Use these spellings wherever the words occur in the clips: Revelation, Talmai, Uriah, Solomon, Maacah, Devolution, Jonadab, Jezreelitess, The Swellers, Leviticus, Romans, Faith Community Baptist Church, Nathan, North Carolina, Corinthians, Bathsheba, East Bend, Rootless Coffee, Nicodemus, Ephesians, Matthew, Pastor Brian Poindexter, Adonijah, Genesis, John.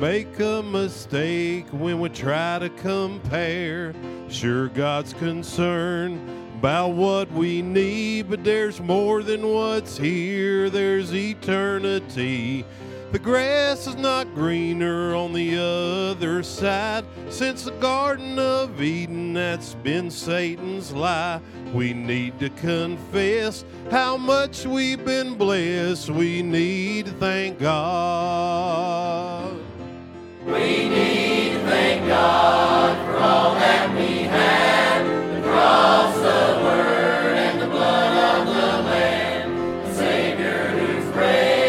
make a mistake when we try to compare. Sure, God's concerned about what we need, but there's more than what's here. There's eternity. The grass is not greener on the other side. Since the Garden of Eden, that's been Satan's lie. We need to confess how much we've been blessed. We need to thank God. We need to thank God for all that we have. The cross, the Word, and the blood of the Lamb. The Savior who's raised.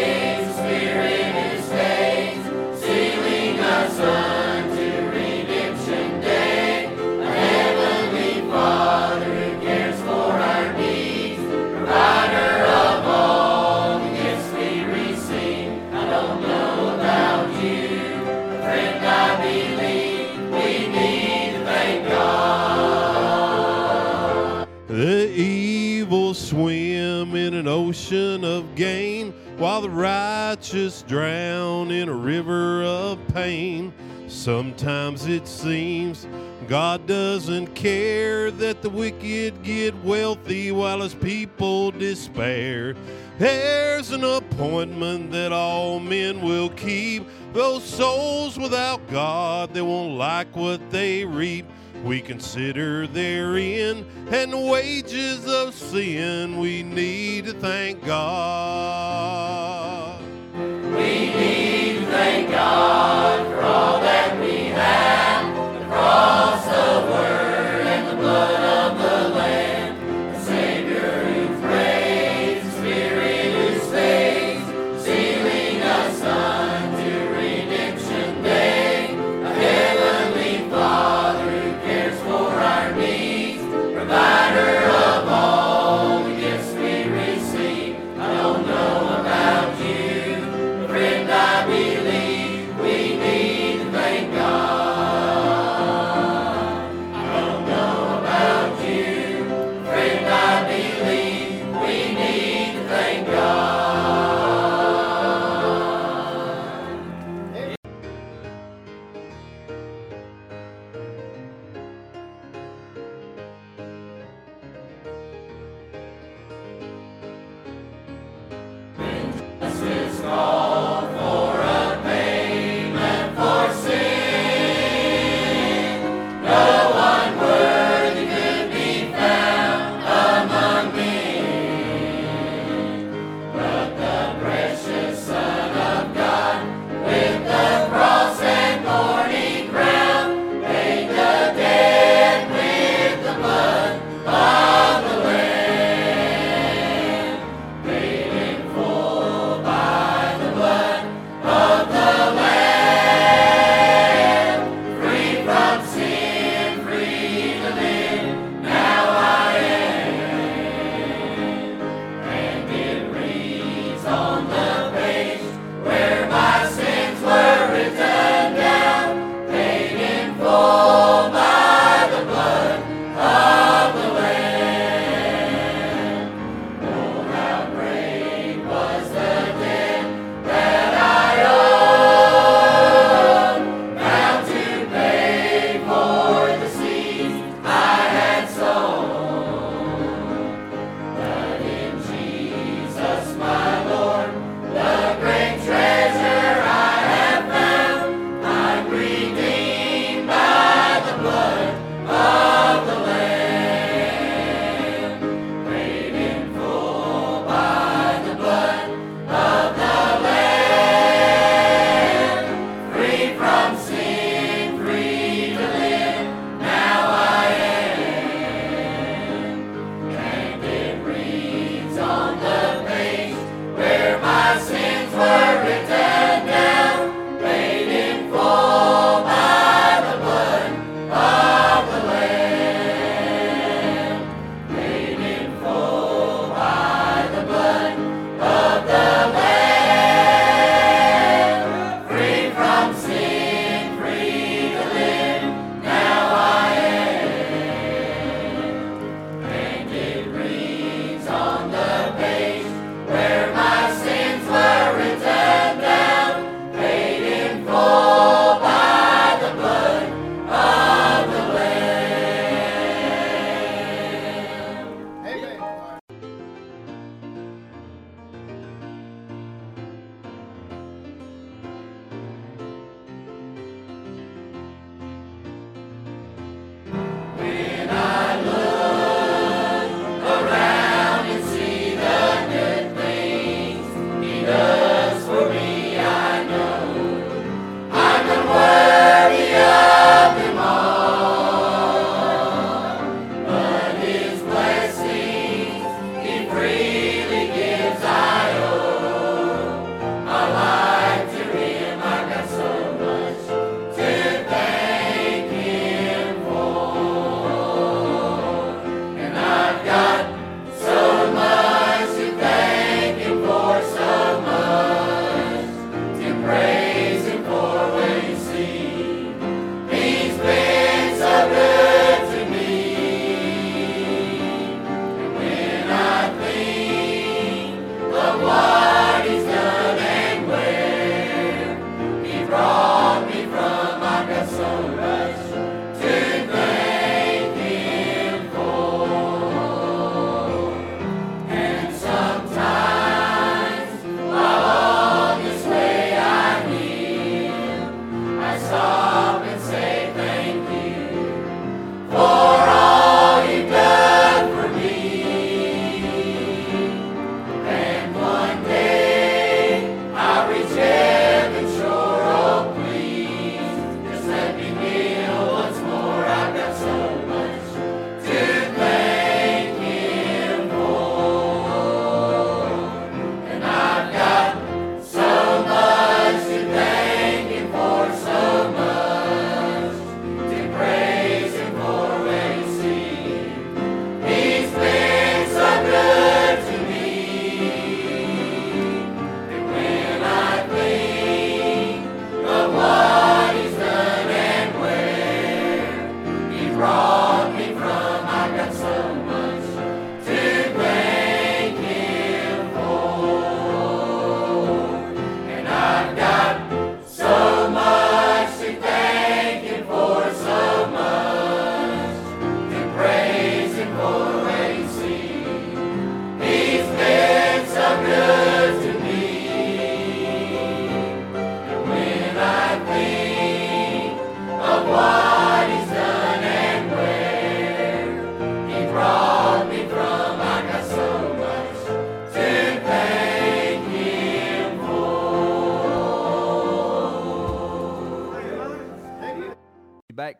Swim in an ocean of gain, while the righteous drown in a river of pain. Sometimes it seems God doesn't care that the wicked get wealthy while his people despair. There's an appointment that all men will keep. Those souls without God, they won't like what they reap. We consider therein and the wages of sin. We need to thank God. We need to thank God for all that we have, the cross, the Word, and the blood of the Lamb, the Savior who prays, the Spirit who saves, sealing us unto redemption day, a heavenly Father. Provider of all the gifts we receive. I don't know about you, but friend, I believe we need to thank God. I don't know about you, but friend, I believe we need to thank God. Redeemed by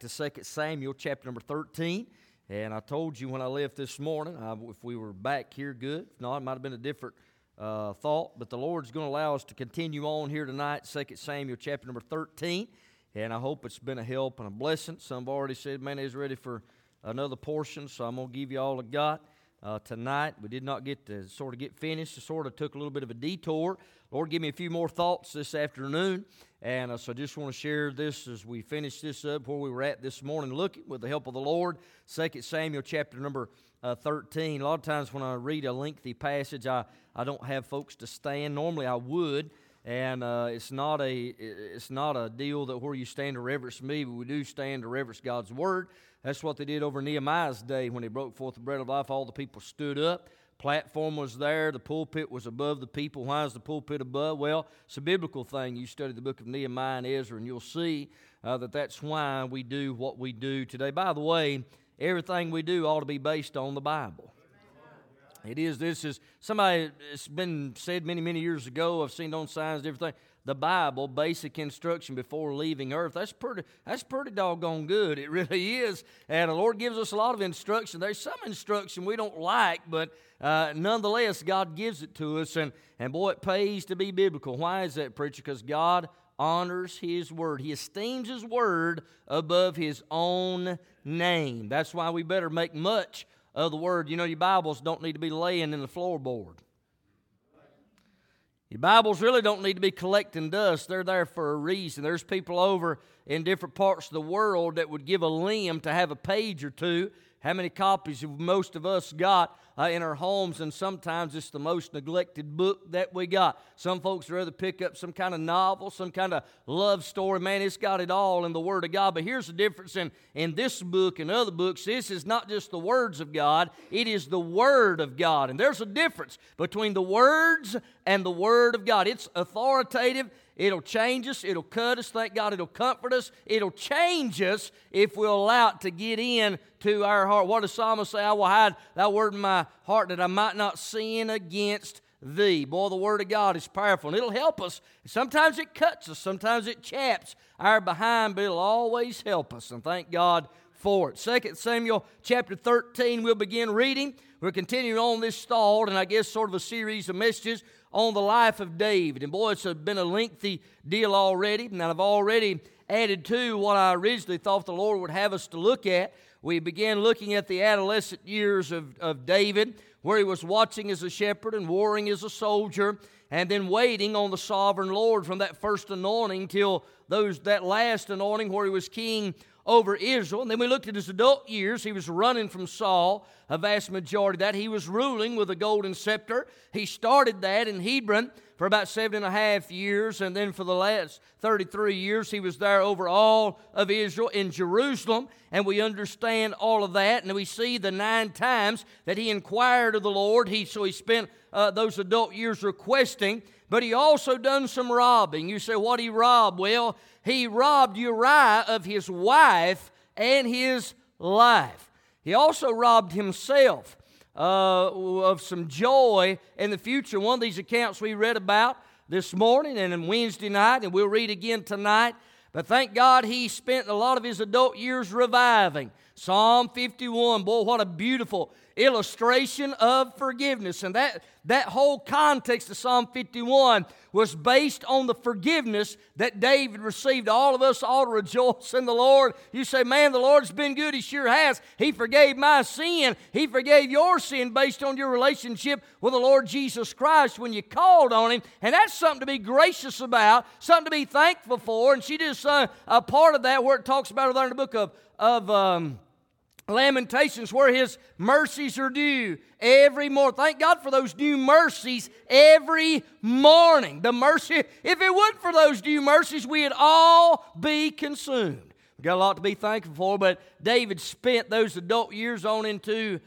to 2 Samuel chapter number 13. And I told you when I left this morning, if we were back here, good. If not, it might have been a different thought. But the Lord's going to allow us to continue on here tonight, 2 Samuel chapter number 13. And I hope it's been a help and a blessing. Some have already said, man, he's ready for another portion, so I'm going to give you all I got tonight. We did not get to sort of get finished. It sort of took a little bit of a detour. Lord, give me a few more thoughts this afternoon. And so I just want to share this as we finish this up where we were at this morning. Looking with the help of the Lord, 2 Samuel chapter number 13. A lot of times when I read a lengthy passage, I don't have folks to stand. Normally I would. And it's not a deal that where you stand to reverence me, but we do stand to reverence God's Word. That's what they did over Nehemiah's day when he broke forth the bread of life. All the people stood up. Platform was there. The pulpit was above the people. Why is the pulpit above? Well, it's a biblical thing. You study the book of Nehemiah and Ezra, and you'll see that that's why we do what we do today. By the way, everything we do ought to be based on the Bible. It is, this is, somebody, it's been said many, many years ago, I've seen it on signs and everything, the Bible, basic instruction before leaving earth. That's pretty doggone good. It really is. And the Lord gives us a lot of instruction. There's some instruction we don't like, but nonetheless, God gives it to us. And boy, it pays to be biblical. Why is that, preacher? Because God honors His Word. He esteems His Word above His own name. That's why we better make much of the Word. You know, your Bibles don't need to be laying in the floorboard. Your Bibles really don't need to be collecting dust. They're there for a reason. There's people over in different parts of the world that would give a limb to have a page or two. How many copies have most of us got in our homes? And sometimes it's the most neglected book that we got. Some folks would rather pick up some kind of novel, some kind of love story. Man, it's got it all in the Word of God. But here's the difference in this book and other books. This is not just the words of God. It is the Word of God. And there's a difference between the words and the Word of God. It's authoritative. It'll change us. It'll cut us. Thank God it'll comfort us. It'll change us if we'll allow it to get in to our heart. What does Psalm say? I will hide thy word in my heart that I might not sin against thee. Boy, the Word of God is powerful, and it'll help us. Sometimes it cuts us. Sometimes it chaps our behind, but it'll always help us, and thank God for it. 2 Samuel chapter 13, we'll begin reading. We're continuing on this thought, and I guess sort of a series of messages on the life of David. And boy, it's been a lengthy deal already, and I've already added to what I originally thought the Lord would have us to look at. We began looking at the adolescent years of David, where he was watching as a shepherd and warring as a soldier, and then waiting on the sovereign Lord from that first anointing till that last anointing where he was king over Israel. And then we looked at his adult years. He was running from Saul, a vast majority of that. He was ruling with a golden scepter. He started that in Hebron for about 7.5 years, and then for the last 33 years he was there over all of Israel in Jerusalem, and we understand all of that, and we see the 9 times that he inquired of the Lord. So he spent those adult years requesting, but he also done some robbing. You say, what he robbed? Well, he robbed Uriah of his wife and his life. He also robbed himself of some joy in the future. One of these accounts we read about this morning and Wednesday night, and we'll read again tonight. But thank God he spent a lot of his adult years reviving. Psalm 51, boy, what a beautiful illustration of forgiveness. And that whole context of Psalm 51 was based on the forgiveness that David received. All of us ought to rejoice in the Lord. You say, man, the Lord's been good. He sure has. He forgave my sin. He forgave your sin based on your relationship with the Lord Jesus Christ when you called on Him. And that's something to be gracious about, something to be thankful for. And she did a part of that where it talks about it in the book of Lamentations, where His mercies are due every morning. Thank God for those new mercies every morning. The mercy, if it weren't for those new mercies, we'd all be consumed. We've got a lot to be thankful for, but David spent those adult years on into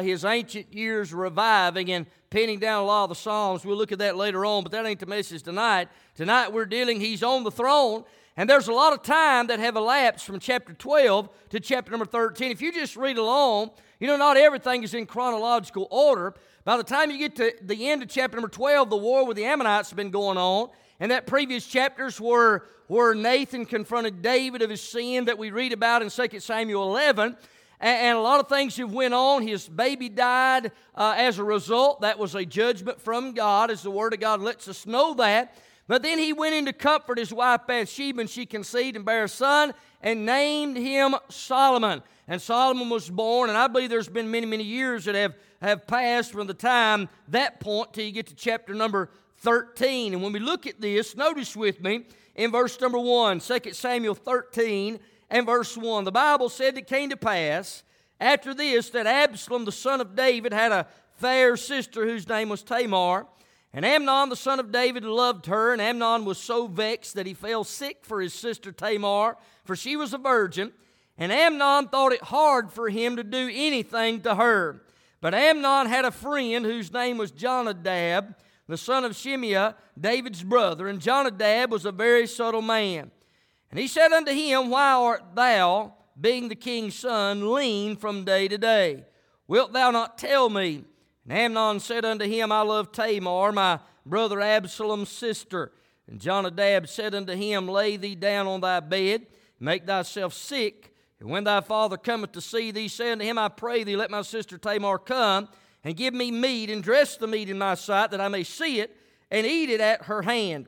his ancient years reviving and penning down a lot of the Psalms. We'll look at that later on, but that ain't the message tonight. Tonight we're dealing, he's on the throne. And there's a lot of time that have elapsed from chapter 12 to chapter number 13. If you just read along, you know, not everything is in chronological order. By the time you get to the end of chapter number 12, the war with the Ammonites has been going on. And that previous chapters were where Nathan confronted David of his sin that we read about in 2 Samuel 11. And a lot of things have went on. His baby died as a result. That was a judgment from God, as the Word of God lets us know that. But then he went in to comfort his wife Bathsheba, and she conceived and bare a son and named him Solomon. And Solomon was born, and I believe there's been many, many years that have passed from the time that point till you get to chapter number 13. And when we look at this, notice with me in verse number 1, 2 Samuel 13 and verse 1. The Bible said it came to pass after this that Absalom the son of David had a fair sister whose name was Tamar. And Amnon the son of David loved her, and Amnon was so vexed that he fell sick for his sister Tamar, for she was a virgin. And Amnon thought it hard for him to do anything to her. But Amnon had a friend whose name was Jonadab, the son of Shimeah, David's brother. And Jonadab was a very subtle man. And he said unto him, Why art thou, being the king's son, lean from day to day? Wilt thou not tell me? And Amnon said unto him, I love Tamar, my brother Absalom's sister. And Jonadab said unto him, Lay thee down on thy bed, make thyself sick. And when thy father cometh to see thee, say unto him, I pray thee, let my sister Tamar come, and give me meat, and dress the meat in my sight, that I may see it, and eat it at her hand.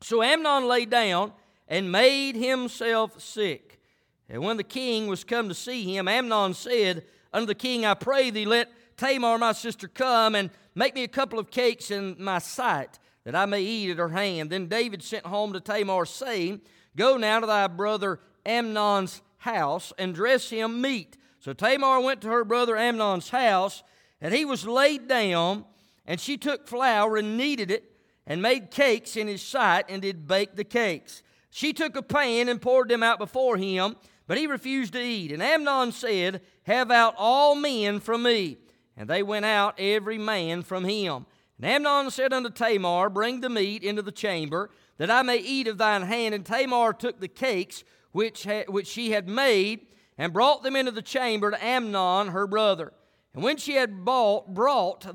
So Amnon lay down, and made himself sick. And when the king was come to see him, Amnon said unto the king, I pray thee, let Tamar my sister come, and make me a couple of cakes in my sight, that I may eat at her hand. Then David sent home to Tamar, saying, Go now to thy brother Amnon's house, and dress him meat. So Tamar went to her brother Amnon's house, and he was laid down, and she took flour and kneaded it, and made cakes in his sight, and did bake the cakes. She took a pan and poured them out before him, but he refused to eat. And Amnon said, Have out all men from me. And they went out, every man from him. And Amnon said unto Tamar, Bring the meat into the chamber, that I may eat of thine hand. And Tamar took the cakes which she had made, and brought them into the chamber to Amnon her brother. And when she had brought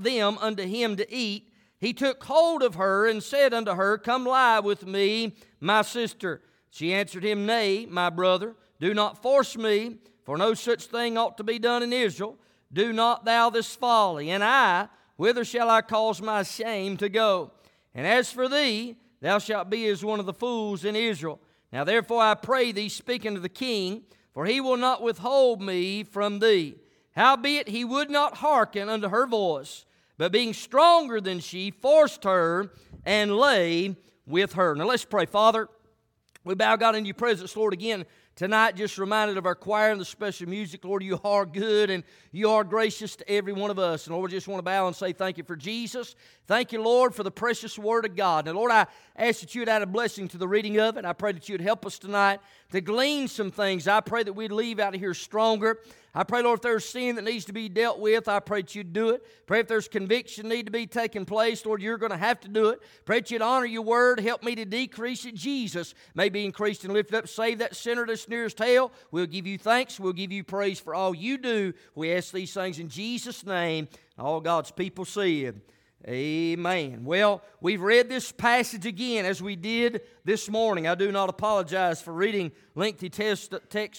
them unto him to eat, he took hold of her and said unto her, Come lie with me, my sister. She answered him, Nay, my brother, do not force me, for no such thing ought to be done in Israel. Do not thou this folly. And I, whither shall I cause my shame to go? And as for thee, thou shalt be as one of the fools in Israel. Now therefore I pray thee, speak unto the king, for he will not withhold me from thee. Howbeit he would not hearken unto her voice, but being stronger than she, forced her and lay with her. Now let's pray. Father, we bow, God, in your presence, Lord, again tonight, just reminded of our choir and the special music. Lord, you are good and you are gracious to every one of us. And Lord, we just want to bow and say thank you for Jesus. Thank you, Lord, for the precious Word of God. Now, Lord, I ask that you would add a blessing to the reading of it. I pray that you would help us tonight to glean some things. I pray that we'd leave out of here stronger. I pray, Lord, if there's sin that needs to be dealt with, I pray that you'd do it. Pray if there's conviction need to be taking place, Lord, you're going to have to do it. Pray that you'd honor your word. Help me to decrease it. Jesus may be increased and lifted up. Save that sinner that's near his tail. We'll give you thanks. We'll give you praise for all you do. We ask these things in Jesus' name. All God's people said, Amen. Well, we've read this passage again as we did this morning. I do not apologize for reading lengthy text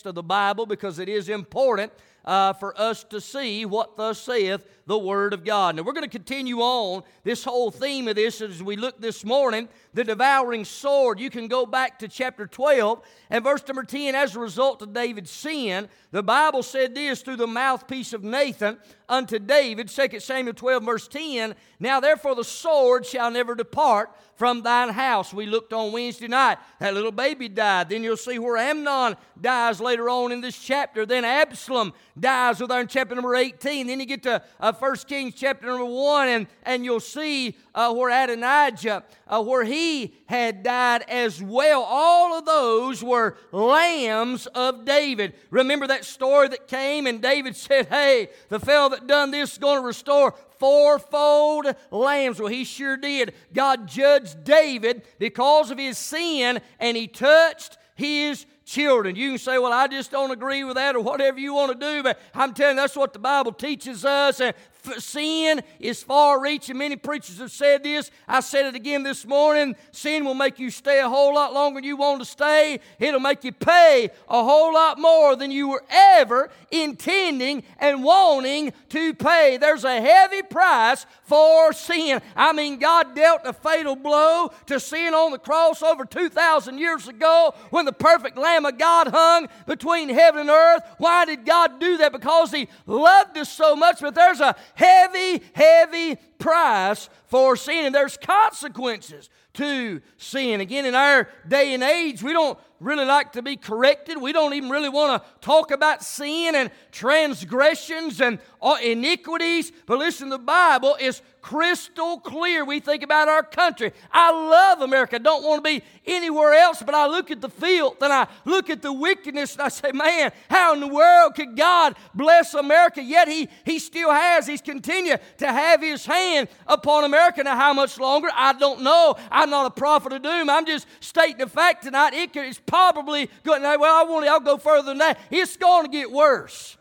of the Bible because it is important for us to see what thus saith the Word of God. Now, we're going to continue on this whole theme of this as we look this morning, the devouring sword. You can go back to chapter 12 and verse number 10. As a result of David's sin, the Bible said this through the mouthpiece of Nathan unto David, 2 Samuel 12, verse 10, Now therefore the sword shall never depart from thine house. We looked on Wednesday night. That little baby died. Then you'll see where Amnon dies later on in this chapter. Then Absalom dies over there in chapter number 18. Then you get to 1 Kings chapter number 1, and you'll see where Adonijah, where he had died as well. All of those were lambs of David. Remember that story that came, and David said, Hey, the fellow that done this is going to restore fourfold lambs. Well, he sure did. God judged David because of his sin, and he touched his children. You can say, well, I just don't agree with that or whatever you want to do, but I'm telling you, that's what the Bible teaches us. And sin is far-reaching. Many preachers have said this. I said it again this morning. Sin will make you stay a whole lot longer than you want to stay. It'll make you pay a whole lot more than you were ever intending and wanting to pay. There's a heavy price for sin. I mean, God dealt a fatal blow to sin on the cross over 2,000 years ago when the perfect Lamb of God hung between heaven and earth. Why did God do that? Because He loved us so much. But there's a heavy, heavy price for sin, and there's consequences to sin. Again, in our day and age, we don't really like to be corrected. We don't even really want to talk about sin and transgressions and iniquities. But listen, the Bible is crystal clear. We think about our country. I love America. I don't want to be anywhere else, but I look at the filth and I look at the wickedness and I say, man, how in the world could God bless America? Yet He still has. He's continued to have His hand upon America. Now, how much longer? I don't know. I'm not a prophet of doom. I'm just stating the fact tonight. It's probably good. Now, well, I'll go further than that. It's going to get worse.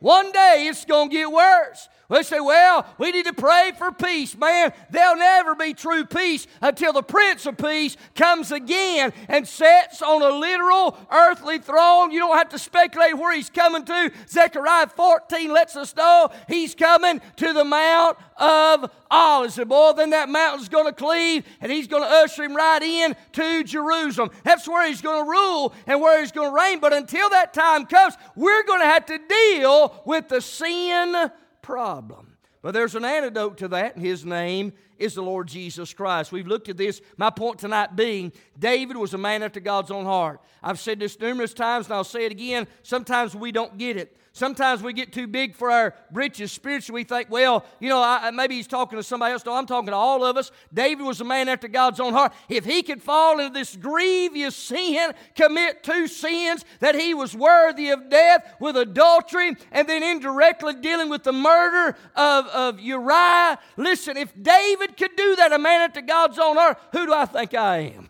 One day it's going to get worse. They say, well, we need to pray for peace. Man, there'll never be true peace until the Prince of Peace comes again and sits on a literal earthly throne. You don't have to speculate where He's coming to. Zechariah 14 lets us know He's coming to the Mount of Olives. And boy, then that mountain's going to cleave and He's going to usher him right in to Jerusalem. That's where He's going to rule and where He's going to reign. But until that time comes, we're going to have to deal with the sin problem. But there's an antidote to that, and His name is the Lord Jesus Christ. We've looked at this, my point tonight being, David was a man after God's own heart. I've said this numerous times, and I'll say it again. Sometimes we don't get it. Sometimes we get too big for our britches spiritually. We think, well, maybe he's talking to somebody else. No, I'm talking to all of us. David was a man after God's own heart. If he could fall into this grievous sin, commit two sins, that he was worthy of death with adultery and then indirectly dealing with the murder of Uriah. Listen, if David could do that, a man after God's own heart, who do I think I am?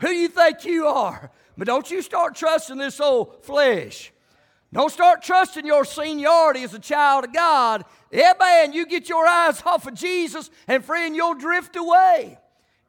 Who do you think you are? But don't you start trusting this old flesh. Don't start trusting your seniority as a child of God. Yeah, man, you get your eyes off of Jesus, and friend, you'll drift away.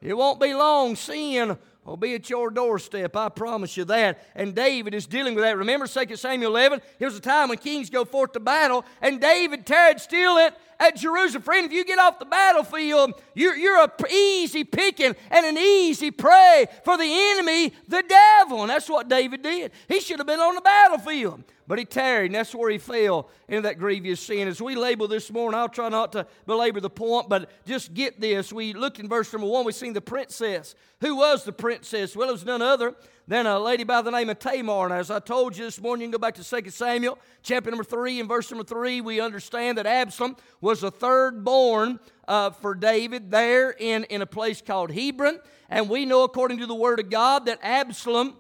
It won't be long. Sin will be at your doorstep, I promise you that. And David is dealing with that. Remember 2 Samuel 11? There was a time when kings go forth to battle, and David tarried still at Jerusalem. Friend, if you get off the battlefield, you're an easy picking and an easy prey for the enemy, the devil. And that's what David did. He should have been on the battlefield. But he tarried, and that's where he fell into that grievous sin. As we label this morning, I'll try not to belabor the point, but just get this. We looked in verse number 1. We seen the princess. Who was the princess? Well, it was none other than a lady by the name of Tamar. And as I told you this morning, you can go back to 2 Samuel chapter number 3 and verse number 3. We understand that Absalom was the third born for David there in a place called Hebron. And we know according to the Word of God that Absalom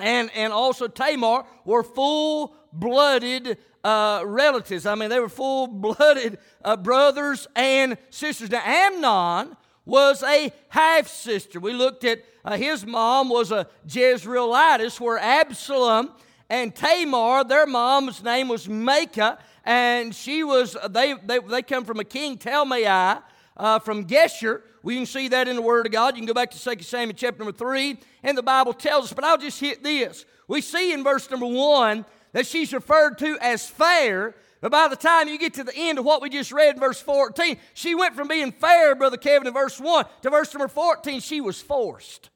and also Tamar were full-blooded relatives. I mean, they were full-blooded brothers and sisters. Now, Amnon was a half-sister. We looked at his mom was a Jezreelitess, where Absalom and Tamar, their mom's name was Maacah, and she was, they come from a king, Talmai, from Gesher. We can see that in the Word of God. You can go back to 2 Samuel chapter number 3, and the Bible tells us, but I'll just hit this. We see in verse number 1 that she's referred to as fair, but by the time you get to the end of what we just read in verse 14, she went from being fair, Brother Kevin, in verse 1, to verse number 14, she was forced.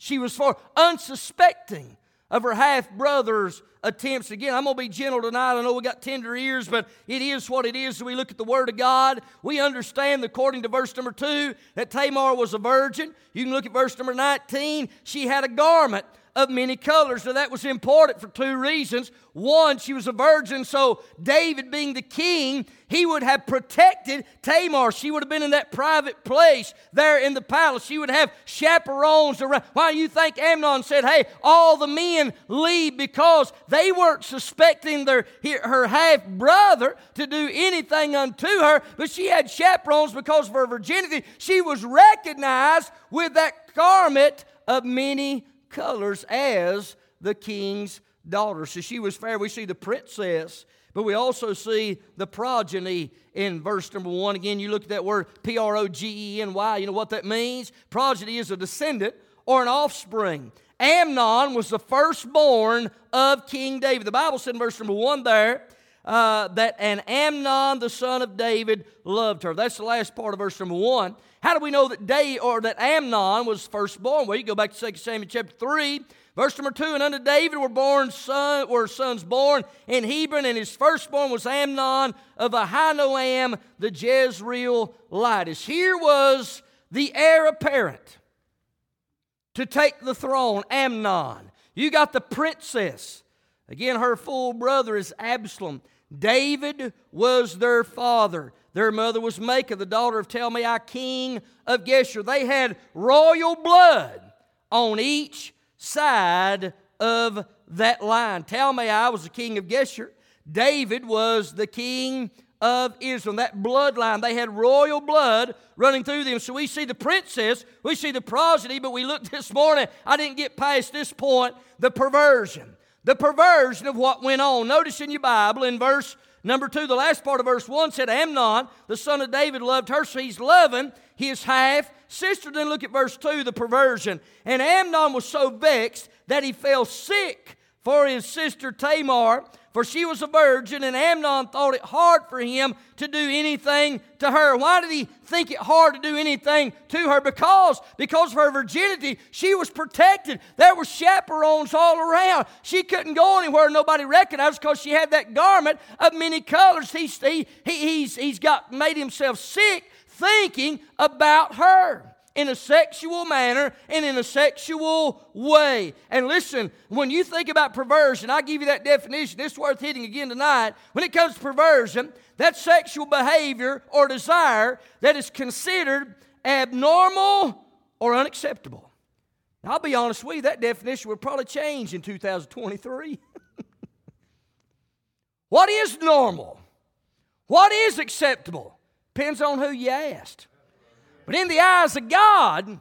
She was forced, unsuspecting of her half-brother's attempts. Again, I'm going to be gentle tonight. I know we got tender ears, but it is what it is. We look at the Word of God. We understand, according to verse number 2, that Tamar was a virgin. You can look at verse number 19. She had a garment of many colors. Now, that was important for two reasons. One, she was a virgin, so David, being the king, he would have protected Tamar. She would have been in that private place there in the palace. She would have chaperones around. Why do you think Amnon said, hey, all the men leave? Because they weren't suspecting her half-brother to do anything unto her, but she had chaperones because of her virginity. She was recognized with that garment of many colors as the king's daughter. So she was fair. We see the princess, but we also see the progeny in verse number 1. Again, you look at that word, P-R-O-G-E-N-Y. You know what that means? Progeny is a descendant or an offspring. Amnon was the firstborn of King David. The Bible said in verse number 1 there, that Amnon, the son of David, loved her. That's the last part of verse number 1. How do we know that that Amnon was firstborn? Well, you go back to 2 Samuel chapter 3, verse number 2, and unto David were sons born in Hebron, and his firstborn was Amnon of Ahinoam, the Jezreelitess. Here was the heir apparent to take the throne, Amnon. You got the princess. Again, her full brother is Absalom. David was their father. Their mother was Maacah, the daughter of Talmai, king of Gesher. They had royal blood on each side of that line. Talmai was the king of Gesher. David was the king of Israel. That bloodline, they had royal blood running through them. So we see the princess, we see the progeny, but we looked this morning, I didn't get past this point, the perversion. The perversion of what went on. Notice in your Bible in verse number 2, the last part of verse 1 said, Amnon, the son of David, loved her. So he's loving his half-sister. Then look at verse 2, the perversion. And Amnon was so vexed that he fell sick for his sister Tamar, for she was a virgin, and Amnon thought it hard for him to do anything to her. Why did he think it hard to do anything to her? Because of her virginity, she was protected. There were chaperones all around. She couldn't go anywhere nobody recognized because she had that garment of many colors. He's made himself sick thinking about her in a sexual manner and in a sexual way. And listen, when you think about perversion, I give you that definition. It's worth hitting again tonight. When it comes to perversion, that's sexual behavior or desire that is considered abnormal or unacceptable. Now, I'll be honest with you, that definition would probably change in 2023. What is normal? What is acceptable? Depends on who you asked. But in the eyes of God,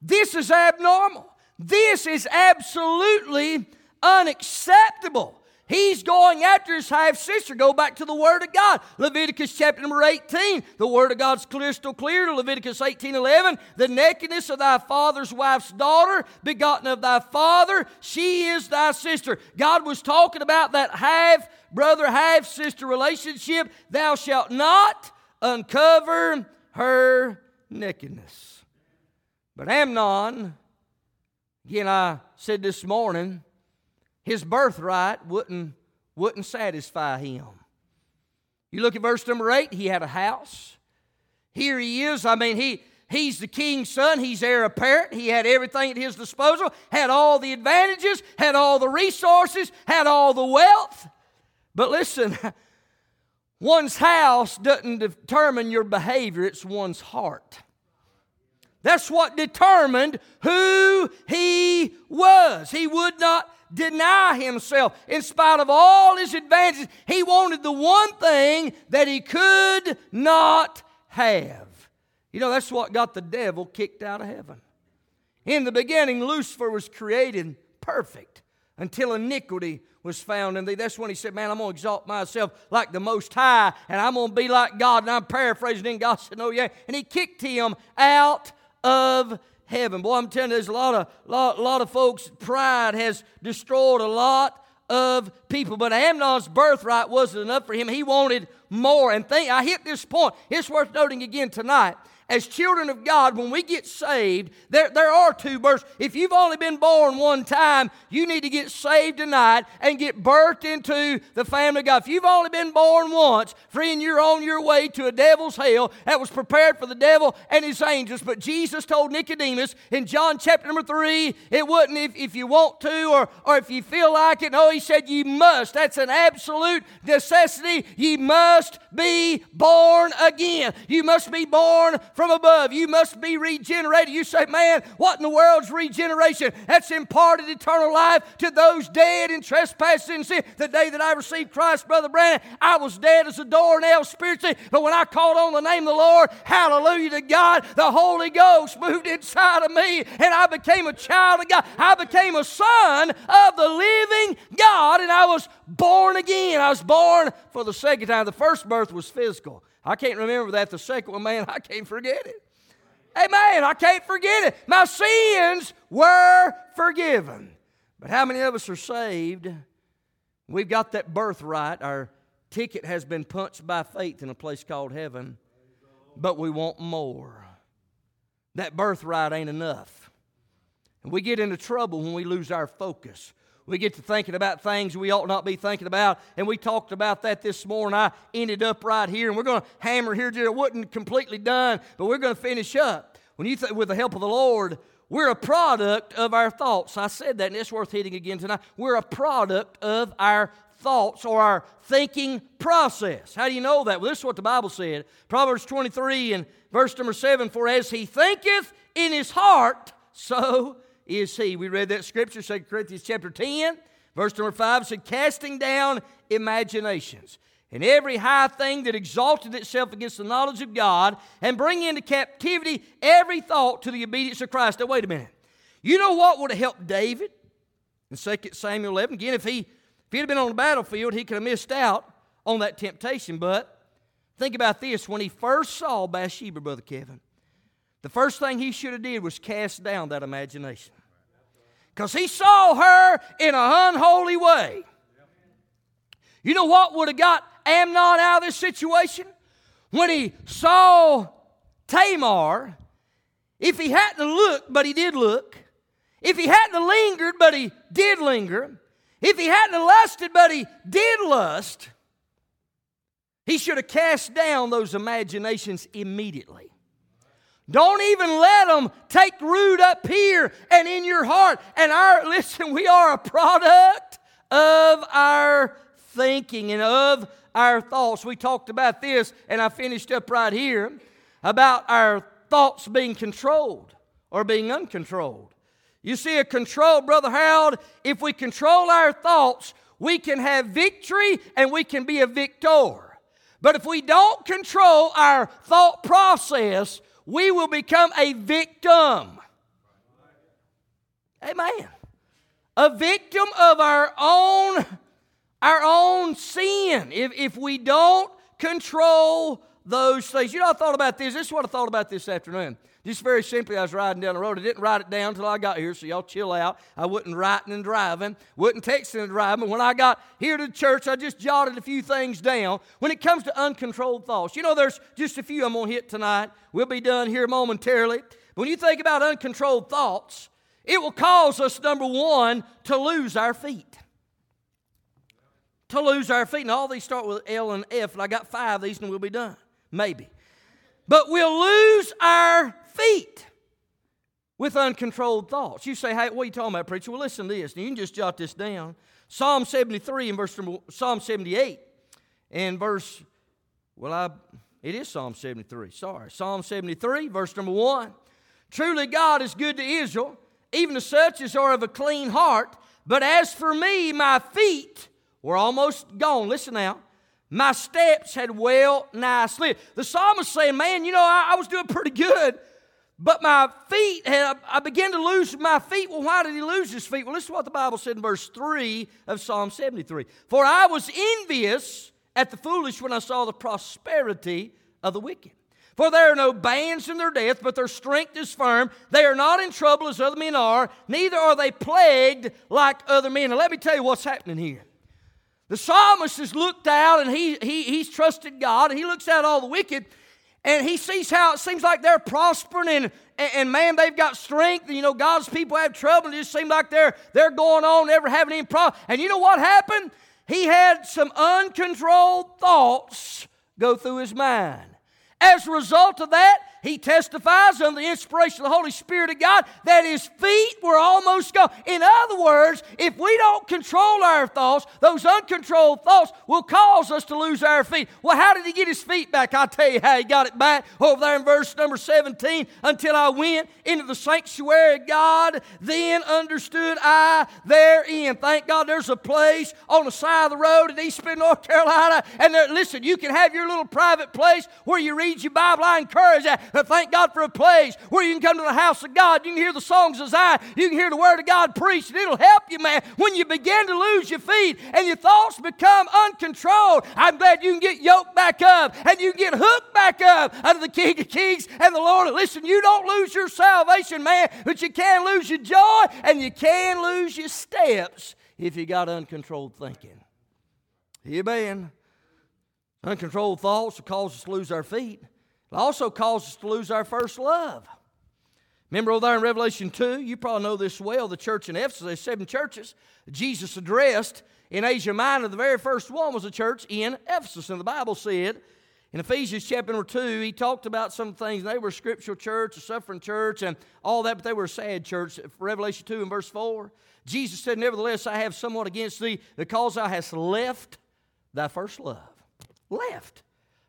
this is abnormal. This is absolutely unacceptable. He's going after his half-sister. Go back to the Word of God. Leviticus chapter number 18. The Word of God's crystal clear. Leviticus 18:11. The nakedness of thy father's wife's daughter, begotten of thy father, she is thy sister. God was talking about that half-brother, half-sister relationship. Thou shalt not uncover her nakedness. But Amnon, again, I said this morning, his birthright wouldn't satisfy him. You look at verse number 8, he had a house. Here he is, he's the king's son, he's heir apparent, he had everything at his disposal, had all the advantages, had all the resources, had all the wealth. But listen, one's house doesn't determine your behavior, it's one's heart. That's what determined who he was. He would not deny himself in spite of all his advantages. He wanted the one thing that he could not have. You know, that's what got the devil kicked out of heaven. In the beginning, Lucifer was created perfect until iniquity was found in thee. That's when he said, man, I'm going to exalt myself like the Most High, and I'm going to be like God. And I'm paraphrasing, and God said, no, yeah. And he kicked him out of heaven. Boy, I'm telling you, there's a lot of folks, pride has destroyed a lot of people. But Amnon's birthright wasn't enough for him. He wanted more. And I hit this point. It's worth noting again tonight. As children of God, when we get saved, there are two births. If you've only been born one time, you need to get saved tonight and get birthed into the family of God. If you've only been born once, friend, you're on your way to a devil's hell that was prepared for the devil and his angels. But Jesus told Nicodemus in John chapter number 3, it wouldn't if you want to or if you feel like it. No, he said, you must. That's an absolute necessity. You must be born again. You must be born from above. You must be regenerated. You say, man, what in the world's regeneration? That's imparted eternal life to those dead in trespasses and sin. The day that I received Christ, Brother Brandon, I was dead as a doornail spiritually. But when I called on the name of the Lord, hallelujah to God, the Holy Ghost moved inside of me and I became a child of God. I became a son of the living God, and I was born again. I was born for the second time. The first birth was physical. I can't remember that. The second one, man, I can't forget it. Amen. I can't forget it. My sins were forgiven. But how many of us are saved? We've got that birthright. Our ticket has been punched by faith in a place called heaven. But we want more. That birthright ain't enough. And we get into trouble when we lose our focus. We get to thinking about things we ought not be thinking about. And we talked about that this morning. I ended up right here. And we're going to hammer here. It wasn't completely done, but we're going to finish up. When you think with the help of the Lord, we're a product of our thoughts. I said that, and it's worth hitting again tonight. We're a product of our thoughts or our thinking process. How do you know that? Well, this is what the Bible said. Proverbs 23 and verse number 7, for as he thinketh in his heart, so is he. We read that scripture, 2 Corinthians chapter 10, verse number 5, said, casting down imaginations and every high thing that exalted itself against the knowledge of God, and bring into captivity every thought to the obedience of Christ. Now, wait a minute. You know what would have helped David in 2 Samuel 11? Again, if he had been on the battlefield, he could have missed out on that temptation. But think about this. When he first saw Bathsheba, Brother Kevin, the first thing he should have did was cast down that imagination. Because he saw her in an unholy way. You know what would have got Amnon out of this situation? When he saw Tamar, if he hadn't looked, but he did look. If he hadn't lingered, but he did linger. If he hadn't lusted, but he did lust. He should have cast down those imaginations immediately. Don't even let them take root up here and in your heart. And listen, we are a product of our thinking and of our thoughts. We talked about this, and I finished up right here, about our thoughts being controlled or being uncontrolled. You see, Brother Harold, if we control our thoughts, we can have victory and we can be a victor. But if we don't control our thought process, we will become a victim. Amen. A victim of our own sin if we don't control those things. You know, I thought about this. This is what I thought about this afternoon. Just very simply, I was riding down the road. I didn't write it down until I got here, so y'all chill out. I wasn't writing and driving, wasn't texting and driving. When I got here to the church, I just jotted a few things down. When it comes to uncontrolled thoughts, you know, there's just a few I'm going to hit tonight. We'll be done here momentarily. But when you think about uncontrolled thoughts, it will cause us, number one, to lose our feet. To lose our feet. And all these start with L and F, and I got 5 of these, and we'll be done. Maybe. But we'll lose our feet with uncontrolled thoughts. You say, hey, what are you talking about, preacher? Well, listen to this. And you can just jot this down. Psalm 78 and verse, it is Psalm 73. Sorry. Psalm 73, verse number 1. Truly God is good to Israel, even to such as are of a clean heart. But as for me, my feet were almost gone. Listen now. My steps had well nigh slid. The psalmist saying, man, you know, I was doing pretty good, but my feet, I began to lose my feet. Well, why did he lose his feet? Well, this is what the Bible said in verse 3 of Psalm 73. For I was envious at the foolish when I saw the prosperity of the wicked. For there are no bands in their death, but their strength is firm. They are not in trouble as other men are, neither are they plagued like other men. Now, let me tell you what's happening here. The psalmist has looked out, and he's trusted God, and he looks out all the wicked, and he sees how it seems like they're prospering, and man, they've got strength, and you know, God's people have trouble, and it just seems like they're going on, never having any problem. And you know what happened? He had some uncontrolled thoughts go through his mind. As a result of that, he testifies under the inspiration of the Holy Spirit of God that his feet were almost gone. In other words, if we don't control our thoughts, those uncontrolled thoughts will cause us to lose our feet. Well, how did he get his feet back? I'll tell you how he got it back over there in verse number 17. Until I went into the sanctuary of God, then understood I therein. Thank God there's a place on the side of the road in East Bend, North Carolina. And there, listen, you can have your little private place where you read your Bible. I encourage that. But thank God for a place where you can come to the house of God. You can hear the songs of Zion. You can hear the Word of God preached. And it'll help you, man, when you begin to lose your feet and your thoughts become uncontrolled. I'm glad you can get yoked back up and you can get hooked back up under the King of Kings and the Lord. Listen, you don't lose your salvation, man, but you can lose your joy and you can lose your steps if you got uncontrolled thinking. Amen. Uncontrolled thoughts will cause us to lose our feet. It also causes us to lose our first love. Remember over there in Revelation 2, you probably know this well, the church in Ephesus, there's 7 churches Jesus addressed in Asia Minor. The very first one was a church in Ephesus. And the Bible said in Ephesians chapter number 2, he talked about some things. They were a scriptural church, a suffering church, and all that, but they were a sad church. Revelation 2 and verse 4, Jesus said, nevertheless, I have somewhat against thee, because thou hast left thy first love. Left.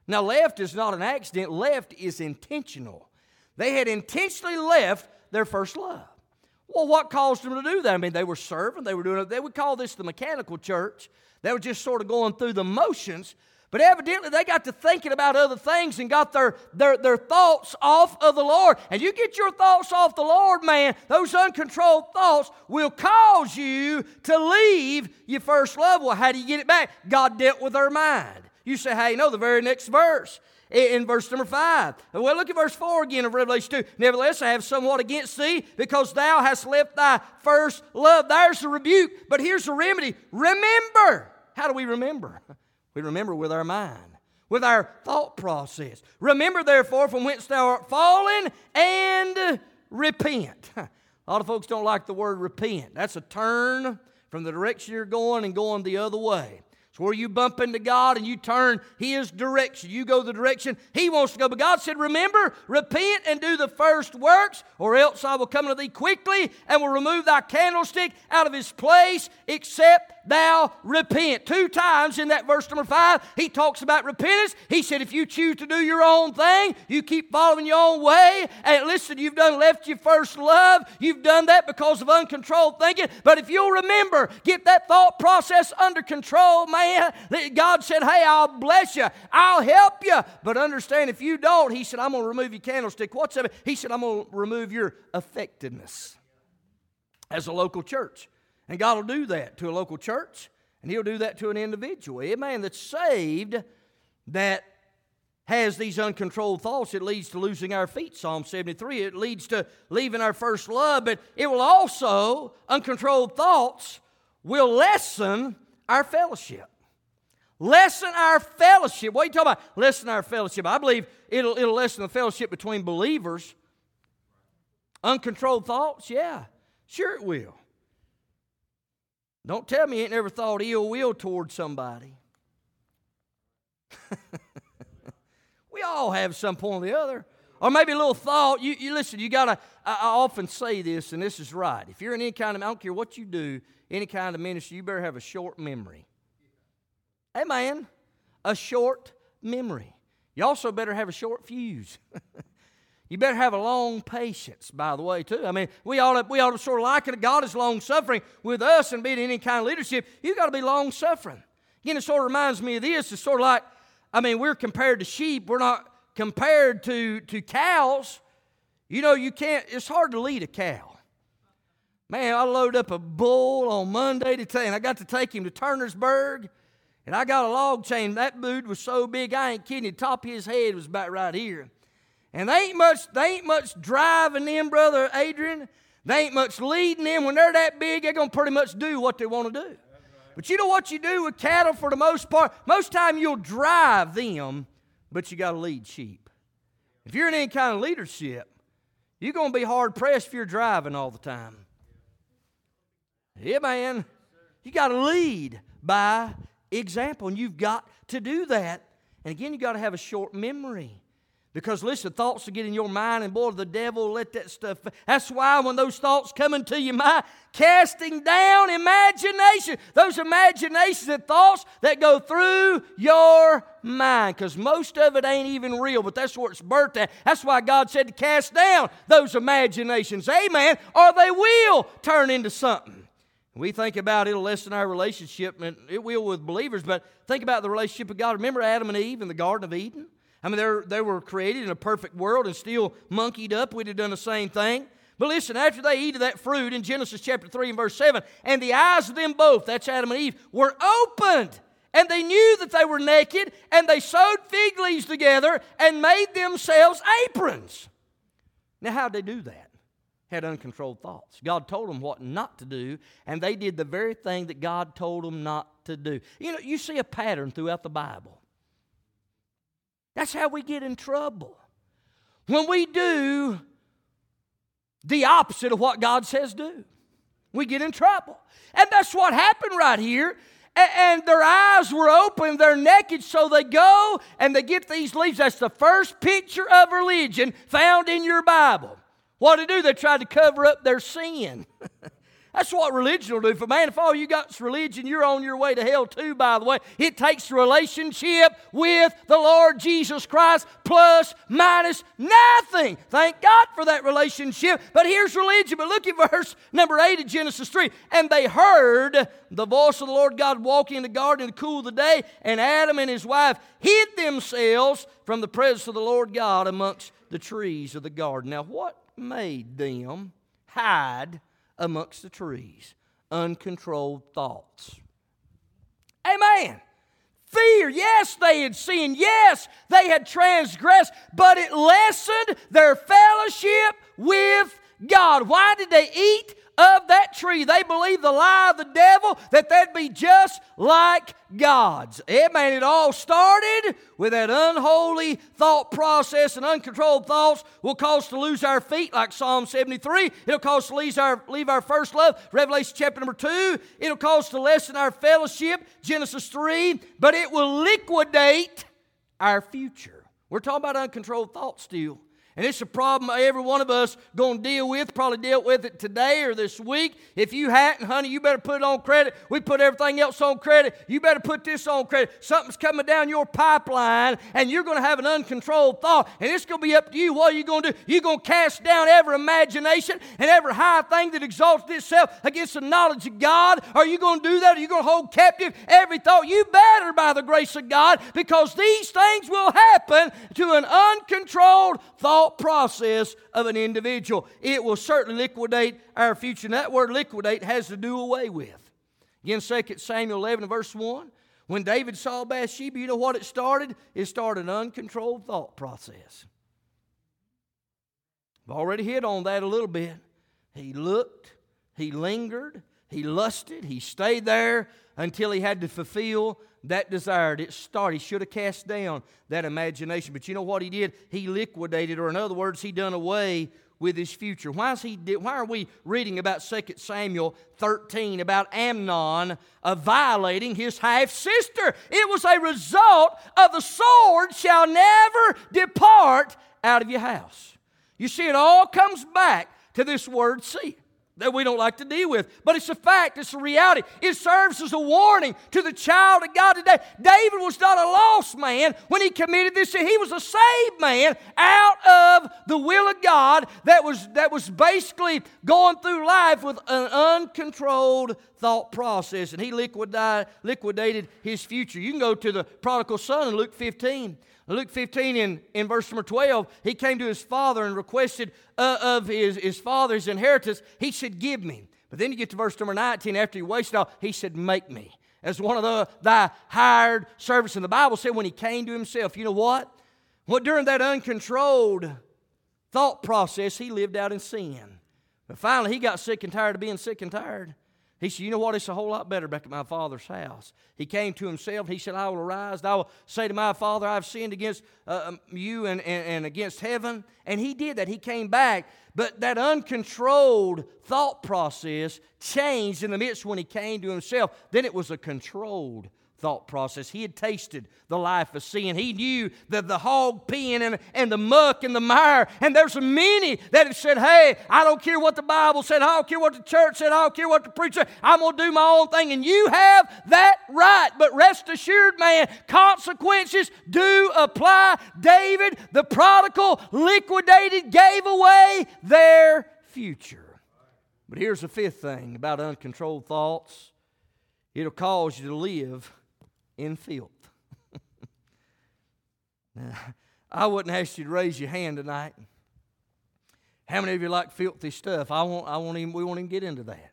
Now, left is not an accident. Left is intentional. They had intentionally left their first love. Well, what caused them to do that? I mean, they were serving. They were doing it. They would call this the mechanical church. They were just sort of going through the motions. But evidently, they got to thinking about other things and got their thoughts off of the Lord. And you get your thoughts off the Lord, man, those uncontrolled thoughts will cause you to leave your first love. Well, how do you get it back? God dealt with their mind. You say, hey, no, the very next verse, in verse number 5. Well, look at verse 4 again of Revelation 2. Nevertheless, I have somewhat against thee, because thou hast left thy first love. There's the rebuke, but here's the remedy. Remember. How do we remember? We remember with our mind, with our thought process. Remember, therefore, from whence thou art fallen, and repent. A lot of folks don't like the word repent. That's a turn from the direction you're going and going the other way. Where you bump into God and you turn His direction. You go the direction He wants to go. But God said, remember, repent and do the first works, or else I will come to thee quickly and will remove thy candlestick out of his place, except thou repent. 2 times in that verse number 5, he talks about repentance. He said, if you choose to do your own thing, you keep following your own way, and listen, you've done left your first love. You've done that because of uncontrolled thinking. But if you'll remember, get that thought process under control, man. God said, hey, I'll bless you. I'll help you. But understand, if you don't, he said, I'm going to remove your candlestick. What's that? He said, I'm going to remove your effectiveness as a local church. And God will do that to a local church, and he'll do that to an individual. A man that's saved that has these uncontrolled thoughts, it leads to losing our feet, Psalm 73. It leads to leaving our first love, but it will also, uncontrolled thoughts will lessen our fellowship. Lessen our fellowship. What are you talking about? Lessen our fellowship. I believe it'll lessen the fellowship between believers. Uncontrolled thoughts? Yeah, sure it will. Don't tell me you ain't never thought ill will toward somebody. We all have some point or the other. Or maybe a little thought. You listen, you got to, I often say this, and this is right. If you're in any kind of, I don't care what you do, any kind of ministry, you better have a short memory. Amen. A short memory. You also better have a short fuse. You better have a long patience, by the way, too. I mean, we ought to sort of liken it. God is long-suffering with us, and being in any kind of leadership, you've got to be long-suffering. Again, it sort of reminds me of this. It's sort of like, I mean, we're compared to sheep. We're not compared to cows. You know, you can't, it's hard to lead a cow. Man, I loaded up a bull on Monday and I got to take him to Turnersburg. And I got a log chain. That dude was so big, I ain't kidding. The top of his head was about right here. And they ain't much driving them, Brother Adrian. They ain't much leading them. When they're that big, they're going to pretty much do what they want to do. Right. But you know what you do with cattle for the most part? Most time you'll drive them, but you got to lead sheep. If you're in any kind of leadership, you're going to be hard-pressed if you're driving all the time. Yeah, man. You got to lead by example, and you've got to do that. And again, you've got to have a short memory. Because listen, thoughts will get in your mind, and boy, the devil will let that stuff. That's why when those thoughts come into your mind, casting down imagination, those imaginations and thoughts that go through your mind, because most of it ain't even real, but that's where it's birthed at. That's why God said to cast down those imaginations, amen, or they will turn into something. We think about it'll lessen our relationship, and it will with believers, but think about the relationship with God. Remember Adam and Eve in the Garden of Eden? I mean, they were created in a perfect world and still monkeyed up. We'd have done the same thing. But listen, after they eat of that fruit in Genesis chapter 3 and verse 7, and the eyes of them both, that's Adam and Eve, were opened, and they knew that they were naked, and they sewed fig leaves together and made themselves aprons. Now, how'd they do that? Had uncontrolled thoughts. God told them what not to do, and they did the very thing that God told them not to do. You know, you see a pattern throughout the Bible. That's how we get in trouble. When we do the opposite of what God says do, we get in trouble. And that's what happened right here. And their eyes were open, they're naked, so they go and they get these leaves. That's the first picture of religion found in your Bible. What to do? They tried to cover up their sin. That's what religion will do. For man, if all you got is religion, you're on your way to hell too, by the way. It takes relationship with the Lord Jesus Christ, plus, minus, nothing. Thank God for that relationship. But here's religion. But look at verse number 8 of Genesis 3. And they heard the voice of the Lord God walking in the garden in the cool of the day, and Adam and his wife hid themselves from the presence of the Lord God amongst the trees of the garden. Now, what made them hide amongst the trees? Uncontrolled thoughts. Amen. Fear. Yes, they had sinned. Yes, they had transgressed. But it lessened their fellowship with God. Why did they eat of that tree? They believed the lie of the devil that they'd be just like God's. Amen. It all started with that unholy thought process, and uncontrolled thoughts will cause us to lose our feet, like Psalm 73. It'll cause us to leave our first love, Revelation chapter number 2. It'll cause us to lessen our fellowship, Genesis 3. But it will liquidate our future. We're talking about uncontrolled thoughts still. And it's a problem every one of us going to deal with, probably dealt with it today or this week. If you hadn't, honey, you better put it on credit. We put everything else on credit. You better put this on credit. Something's coming down your pipeline, and you're going to have an uncontrolled thought. And it's going to be up to you. What are you going to do? You're going to cast down every imagination and every high thing that exalts itself against the knowledge of God. Are you going to do that? Are you going to hold captive every thought? You better, by the grace of God, because these things will happen to an uncontrolled thought process of an individual. It will certainly liquidate our future. And that word liquidate has to do away with. Again, 2 Samuel 11 verse 1, when David saw Bathsheba, you know what it started? It started an uncontrolled thought process. I've already hit on that a little bit. He looked, he lingered, he lusted, he stayed there until he had to fulfill that desire. It started. He should have cast down that imagination. But you know what he did? He liquidated, or in other words, he done away with his future. Why are we reading about 2 Samuel 13, about Amnon violating his half-sister? It was a result of the sword shall never depart out of your house. You see, it all comes back to this word seek, that we don't like to deal with. But it's a fact. It's a reality. It serves as a warning to the child of God today. David was not a lost man when he committed this sin. He was a saved man out of the will of God that was basically going through life with an uncontrolled thought process. And he liquidated his future. You can go to the prodigal son in Luke 15. Luke 15 in verse number 12, he came to his father and requested of his father's inheritance. He said, give me. But then you get to verse number 19, after he wasted all, he said, make me as one of thy hired servants. And the Bible said when he came to himself, you know what? Well, during that uncontrolled thought process, he lived out in sin. But finally, he got sick and tired of being sick and tired. He said, you know what, it's a whole lot better back at my father's house. He came to himself. He said, I will arise. I will say to my father, I have sinned against you and against heaven. And he did that. He came back. But that uncontrolled thought process changed in the midst when he came to himself. Then it was a controlled thought process. He had tasted the life of sin. He knew that the hog pen and the muck and the mire. And there's many that have said, hey, I don't care what the Bible said. I don't care what the church said. I don't care what the preacher said. I'm going to do my own thing. And you have that right. But rest assured, man, consequences do apply. David, the prodigal, liquidated, gave away their future. But here's the fifth thing about uncontrolled thoughts. It'll cause you to live in filth. Now, I wouldn't ask you to raise your hand tonight. How many of you like filthy stuff? We won't even get into that.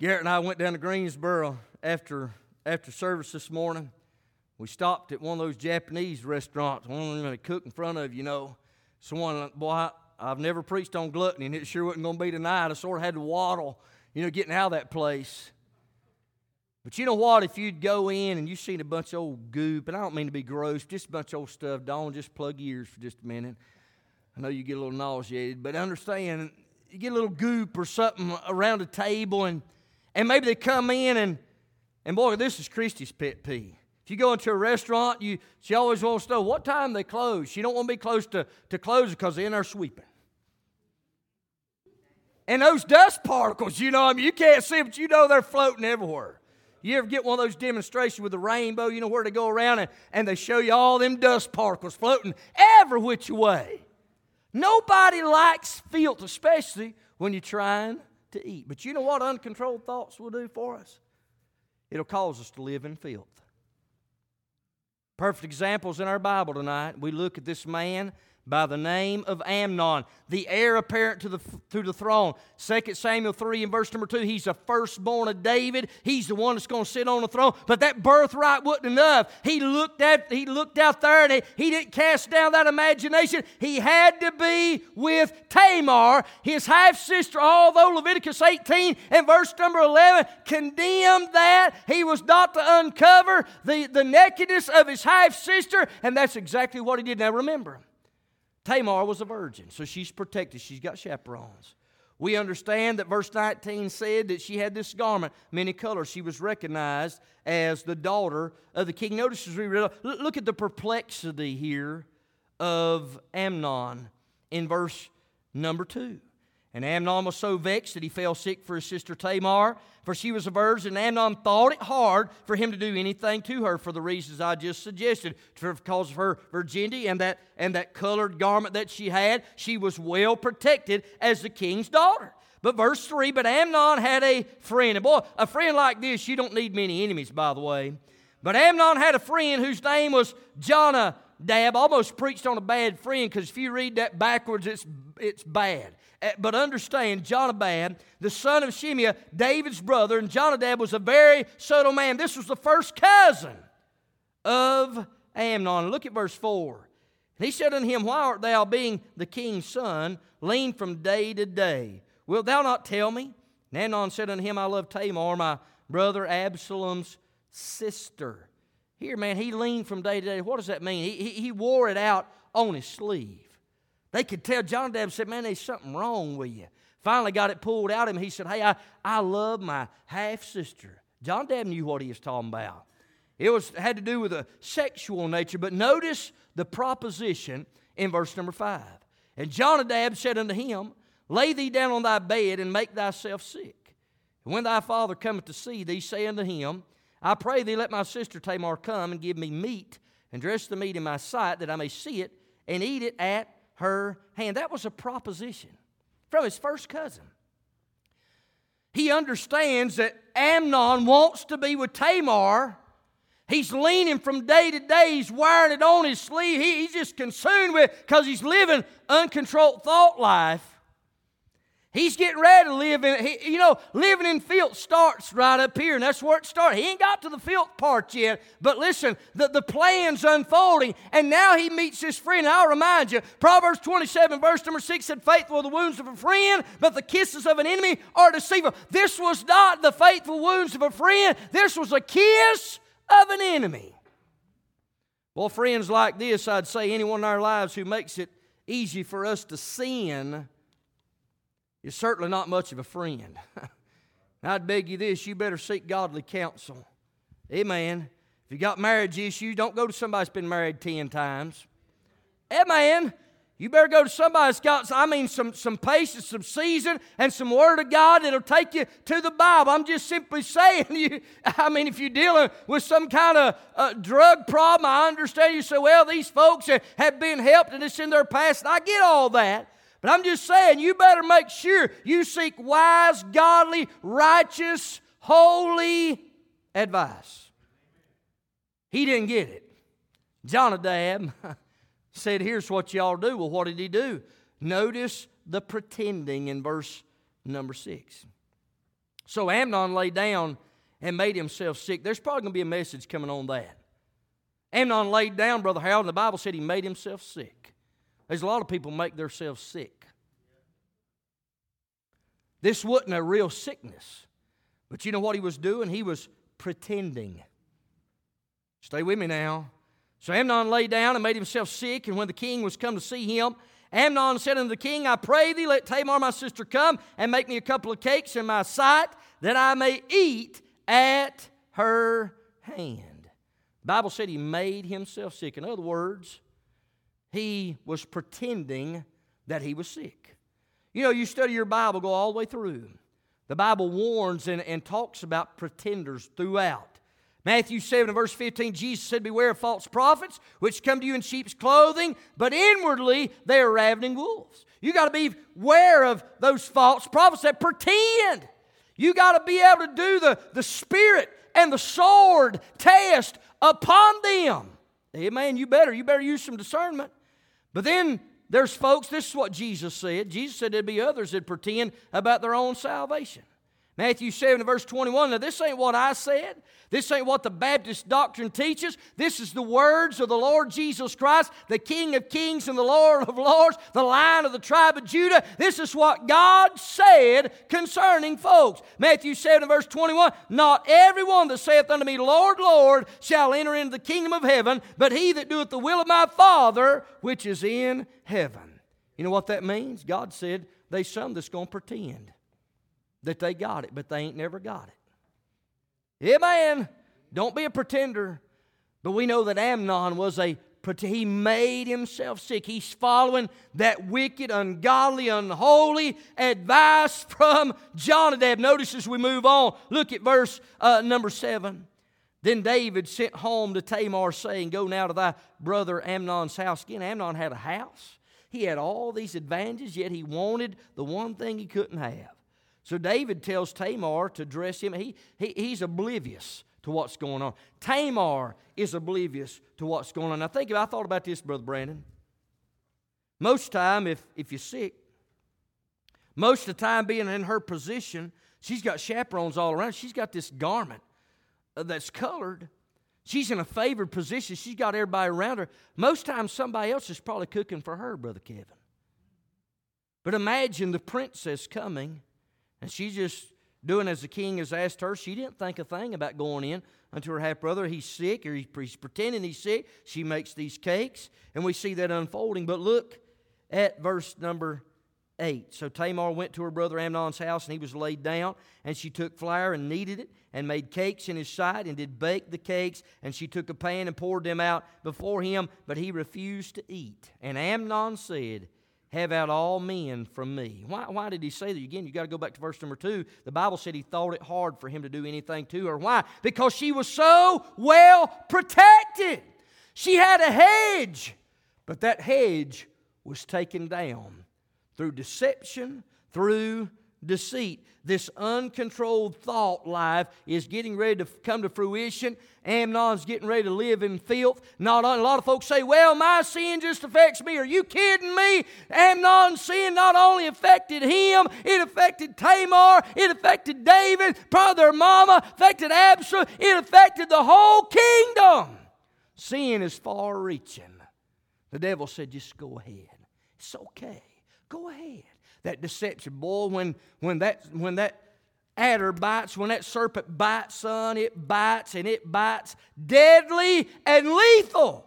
Garrett and I went down to Greensboro after service this morning. We stopped at one of those Japanese restaurants. One of them that cook in front of you, Someone, boy, I've never preached on gluttony, and it sure wasn't going to be tonight. I sort of had to waddle, getting out of that place. But you know what? If you'd go in and you seen a bunch of old goop, and I don't mean to be gross, just a bunch of old stuff, Dawn, just plug ears for just a minute. I know you get a little nauseated, but understand, you get a little goop or something around a table, and maybe they come in, and boy, this is Christy's pet peeve. If you go into a restaurant, she always wants to know what time they close. She don't want to be close to close because they're in there sweeping. And those dust particles, you can't see them, but they're floating everywhere. You ever get one of those demonstrations with the rainbow, where they go around and they show you all them dust particles floating every which way. Nobody likes filth, especially when you're trying to eat. But you know what uncontrolled thoughts will do for us? It'll cause us to live in filth. Perfect examples in our Bible tonight. We look at this man by the name of Amnon, the heir apparent to the throne. 2 Samuel 3 and verse number 2, he's the firstborn of David. He's the one that's going to sit on the throne. But that birthright wasn't enough. He looked out there and he didn't cast down that imagination. He had to be with Tamar, his half-sister, although Leviticus 18 and verse number 11 condemned that. He was not to uncover the nakedness of his half-sister, and that's exactly what he did. Now remember, Tamar was a virgin, so she's protected. She's got chaperones. We understand that verse 19 said that she had this garment, many colors. She was recognized as the daughter of the king. Notice as we read, look at the perplexity here of Amnon in verse number 2. And Amnon was so vexed that he fell sick for his sister Tamar, for she was a virgin. And Amnon thought it hard for him to do anything to her for the reasons I just suggested, because of her virginity and that colored garment that she had. She was well protected as the king's daughter. But verse 3, but Amnon had a friend. And boy, a friend like this, you don't need many enemies, by the way. But Amnon had a friend whose name was Jonadab. Almost preached on a bad friend, because if you read that backwards, it's bad. But understand, Jonadab, the son of Shimeah, David's brother, and Jonadab was a very subtle man. This was the first cousin of Amnon. Look at verse 4. And he said unto him, why art thou, being the king's son, lean from day to day? Wilt thou not tell me? And Amnon said unto him, I love Tamar, my brother Absalom's sister. Here, man, he leaned from day to day. What does that mean? He wore it out on his sleeve. They could tell. Jonadab said, man, there's something wrong with you. Finally got it pulled out of him. He said, hey, I love my half-sister. Jonadab knew what he was talking about. It had to do with a sexual nature. But notice the proposition in verse number 5. And Jonadab said unto him, lay thee down on thy bed and make thyself sick. And when thy father cometh to see thee, say unto him, I pray thee, let my sister Tamar come and give me meat and dress the meat in my sight, that I may see it and eat it at her hand. That was a proposition from his first cousin. He understands that Amnon wants to be with Tamar. He's leaning from day to day. He's wearing it on his sleeve. He's just consumed with it because he's living uncontrolled thought life. He's getting ready to live in, living in filth starts right up here, and that's where it started. He ain't got to the filth part yet, but listen, the plan's unfolding, and now he meets his friend. And I'll remind you, Proverbs 27, verse number 6 said, faithful are the wounds of a friend, but the kisses of an enemy are deceitful. This was not the faithful wounds of a friend. This was a kiss of an enemy. Well, friends like this, I'd say anyone in our lives who makes it easy for us to sin is certainly not much of a friend. I'd beg you this, you better seek godly counsel Amen. If you got marriage issues, don't go to somebody that's been married 10 times. Amen. You better go to somebody that's got, some patience, some season, and some Word of God that'll take you to the Bible. I'm just simply saying, if you're dealing with some kind of drug problem, I understand you say, well, these folks have been helped and it's in their past, and I get all that. But I'm just saying, you better make sure you seek wise, godly, righteous, holy advice. He didn't get it. Jonadab said, here's what y'all do. Well, what did he do? Notice the pretending in verse number 6. So Amnon lay down and made himself sick. There's probably going to be a message coming on that. Amnon laid down, Brother Harold, and the Bible said he made himself sick. There's a lot of people make themselves sick. This wasn't a real sickness. But you know what he was doing? He was pretending. Stay with me now. So Amnon lay down and made himself sick, and when the king was come to see him, Amnon said unto the king, I pray thee, let Tamar my sister come and make me a couple of cakes in my sight, that I may eat at her hand. The Bible said he made himself sick. In other words, he was pretending that he was sick. You know, you study your Bible, go all the way through. The Bible warns and talks about pretenders throughout. Matthew 7 and verse 15, Jesus said, beware of false prophets, which come to you in sheep's clothing, but inwardly they are ravening wolves. You got to beware of those false prophets that pretend. You got to be able to do the spirit and the sword test upon them. Amen, you better use some discernment. But then there's folks, this is what Jesus said. Jesus said there'd be others that pretend about their own salvation. Matthew 7 and verse 21. Now, this ain't what I said. This ain't what the Baptist doctrine teaches. This is the words of the Lord Jesus Christ, the King of kings and the Lord of lords, the Lion of the tribe of Judah. This is what God said concerning folks. Matthew 7 and verse 21. Not everyone that saith unto me, Lord, Lord, shall enter into the kingdom of heaven, but he that doeth the will of my Father, which is in heaven. You know what that means? God said, there's some that's going to pretend that they got it, but they ain't never got it. Amen. Don't be a pretender. But we know that Amnon was a pretender. He made himself sick. He's following that wicked, ungodly, unholy advice from Jonadab. Notice as we move on, look at verse number 7. Then David sent home to Tamar, saying, go now to thy brother Amnon's house. Again, Amnon had a house. He had all these advantages, yet he wanted the one thing he couldn't have. So David tells Tamar to dress him. He's oblivious to what's going on. Tamar is oblivious to what's going on. Now I thought about this, Brother Brandon. Most time, if you're sick, most of the time being in her position, she's got chaperones all around. She's got this garment that's colored. She's in a favored position. She's got everybody around her. Most times somebody else is probably cooking for her, Brother Kevin. But imagine the princess coming. And she's just doing as the king has asked her. She didn't think a thing about going in until her half-brother, he's sick, or he's pretending he's sick. She makes these cakes, and we see that unfolding. But look at verse number 8. So Tamar went to her brother Amnon's house, and he was laid down. And she took flour and kneaded it, and made cakes in his sight, and did bake the cakes. And she took a pan and poured them out before him, but he refused to eat. And Amnon said, have out all men from me. Why did he say that? Again, you got to go back to verse number 2. The Bible said he thought it hard for him to do anything to her. Why? Because she was so well protected. She had a hedge, but that hedge was taken down through deception, through deceit. This uncontrolled thought life is getting ready to come to fruition. Amnon's getting ready to live in filth. Not a lot of folks say, well, my sin just affects me. Are you kidding me? Amnon's sin not only affected him, it affected Tamar, it affected David, probably their mama, affected Absalom, it affected the whole kingdom. Sin is far-reaching. The devil said, just go ahead. It's okay. Go ahead. That deception, boy, when that adder bites, when that serpent bites, son, it bites and it bites deadly and lethal.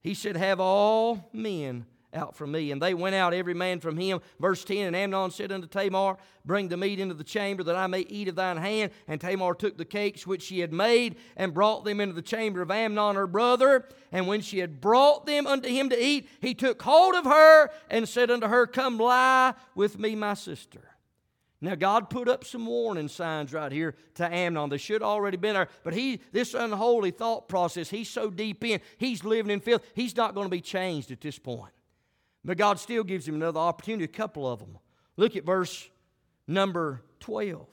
He said, have all men out from me. And they went out, every man from him. Verse 10, and Amnon said unto Tamar, bring the meat into the chamber, that I may eat of thine hand. And Tamar took the cakes which she had made, and brought them into the chamber of Amnon her brother. And when she had brought them unto him to eat, he took hold of her, and said unto her, come lie with me, my sister. Now God put up some warning signs right here to Amnon. They should have already been there. But this unholy thought process, he's so deep in, he's living in filth, he's not going to be changed at this point. But God still gives him another opportunity, a couple of them. Look at verse number 12.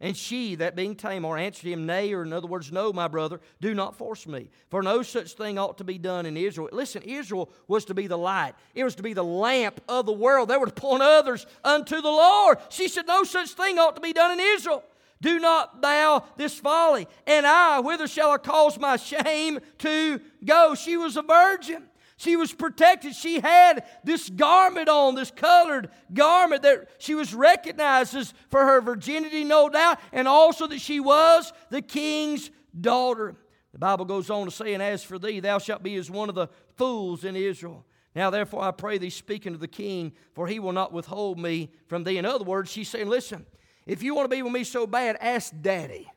And she, that being Tamar, answered him, Nay, or in other words, no, my brother, do not force me. For no such thing ought to be done in Israel. Listen, Israel was to be the light. It was to be the lamp of the world. They were to point others unto the Lord. She said, no such thing ought to be done in Israel. Do not thou this folly. And I, whither shall I cause my shame to go? She was a virgin. She was protected. She had this garment on, this colored garment that she was recognized as for her virginity, no doubt, and also that she was the king's daughter. The Bible goes on to say, and as for thee, thou shalt be as one of the fools in Israel. Now therefore I pray thee, speak unto the king, for he will not withhold me from thee. In other words, she's saying, listen, if you want to be with me so bad, ask Daddy.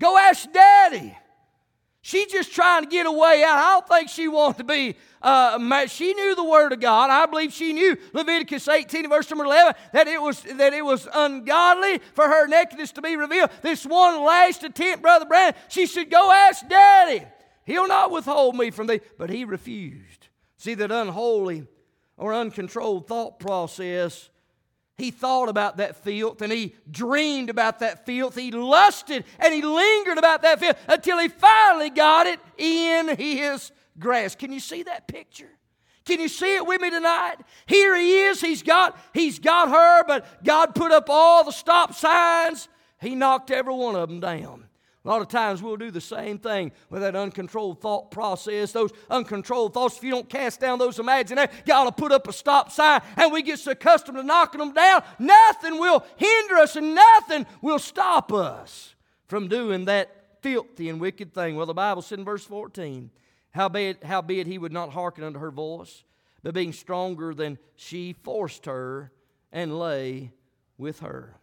Go ask Daddy. She's just trying to get a way out. I don't think she wanted to be married. She knew the Word of God. I believe she knew Leviticus 18, verse number 11, that it was ungodly for her nakedness to be revealed. This one last attempt, Brother Brandon, she said, go ask Daddy. He'll not withhold me from thee. But he refused. See, that unholy or uncontrolled thought process, he thought about that filth, and he dreamed about that filth. He lusted, and he lingered about that filth until he finally got it in his grasp. Can you see that picture? Can you see it with me tonight? Here he is. He's got her, but God put up all the stop signs. He knocked every one of them down. A lot of times we'll do the same thing with that uncontrolled thought process. Those uncontrolled thoughts, if you don't cast down those imaginations, God will put up a stop sign, and we get so accustomed to knocking them down. Nothing will hinder us, and nothing will stop us from doing that filthy and wicked thing. Well, the Bible said in verse 14, Howbeit he would not hearken unto her voice, but being stronger than she, forced her and lay with her.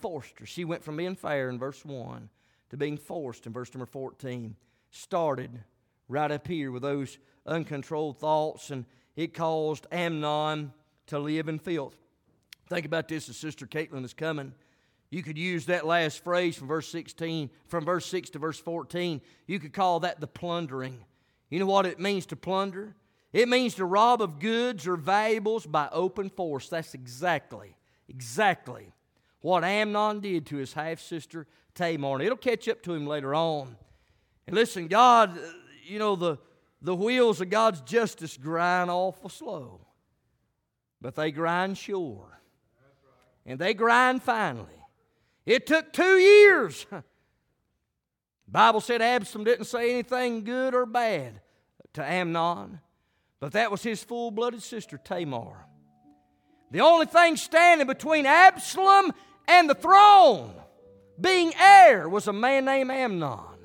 Forced her. She went from being fair in verse 1. To being forced in verse number 14. Started right up here with those uncontrolled thoughts, and it caused Amnon to live in filth. Think about this as Sister Caitlin is coming. You could use that last phrase from verse 16, from verse 6 to verse 14. You could call that the plundering. You know what it means to plunder? It means to rob of goods or valuables by open force. That's exactly what Amnon did to his half-sister Tamar. And it'll catch up to him later on. And listen, God, you know, the wheels of God's justice grind awful slow. But they grind sure. And they grind finally. It took 2 years. The Bible said Absalom didn't say anything good or bad to Amnon. But that was his full-blooded sister Tamar. The only thing standing between Absalom and the throne, being heir, was a man named Amnon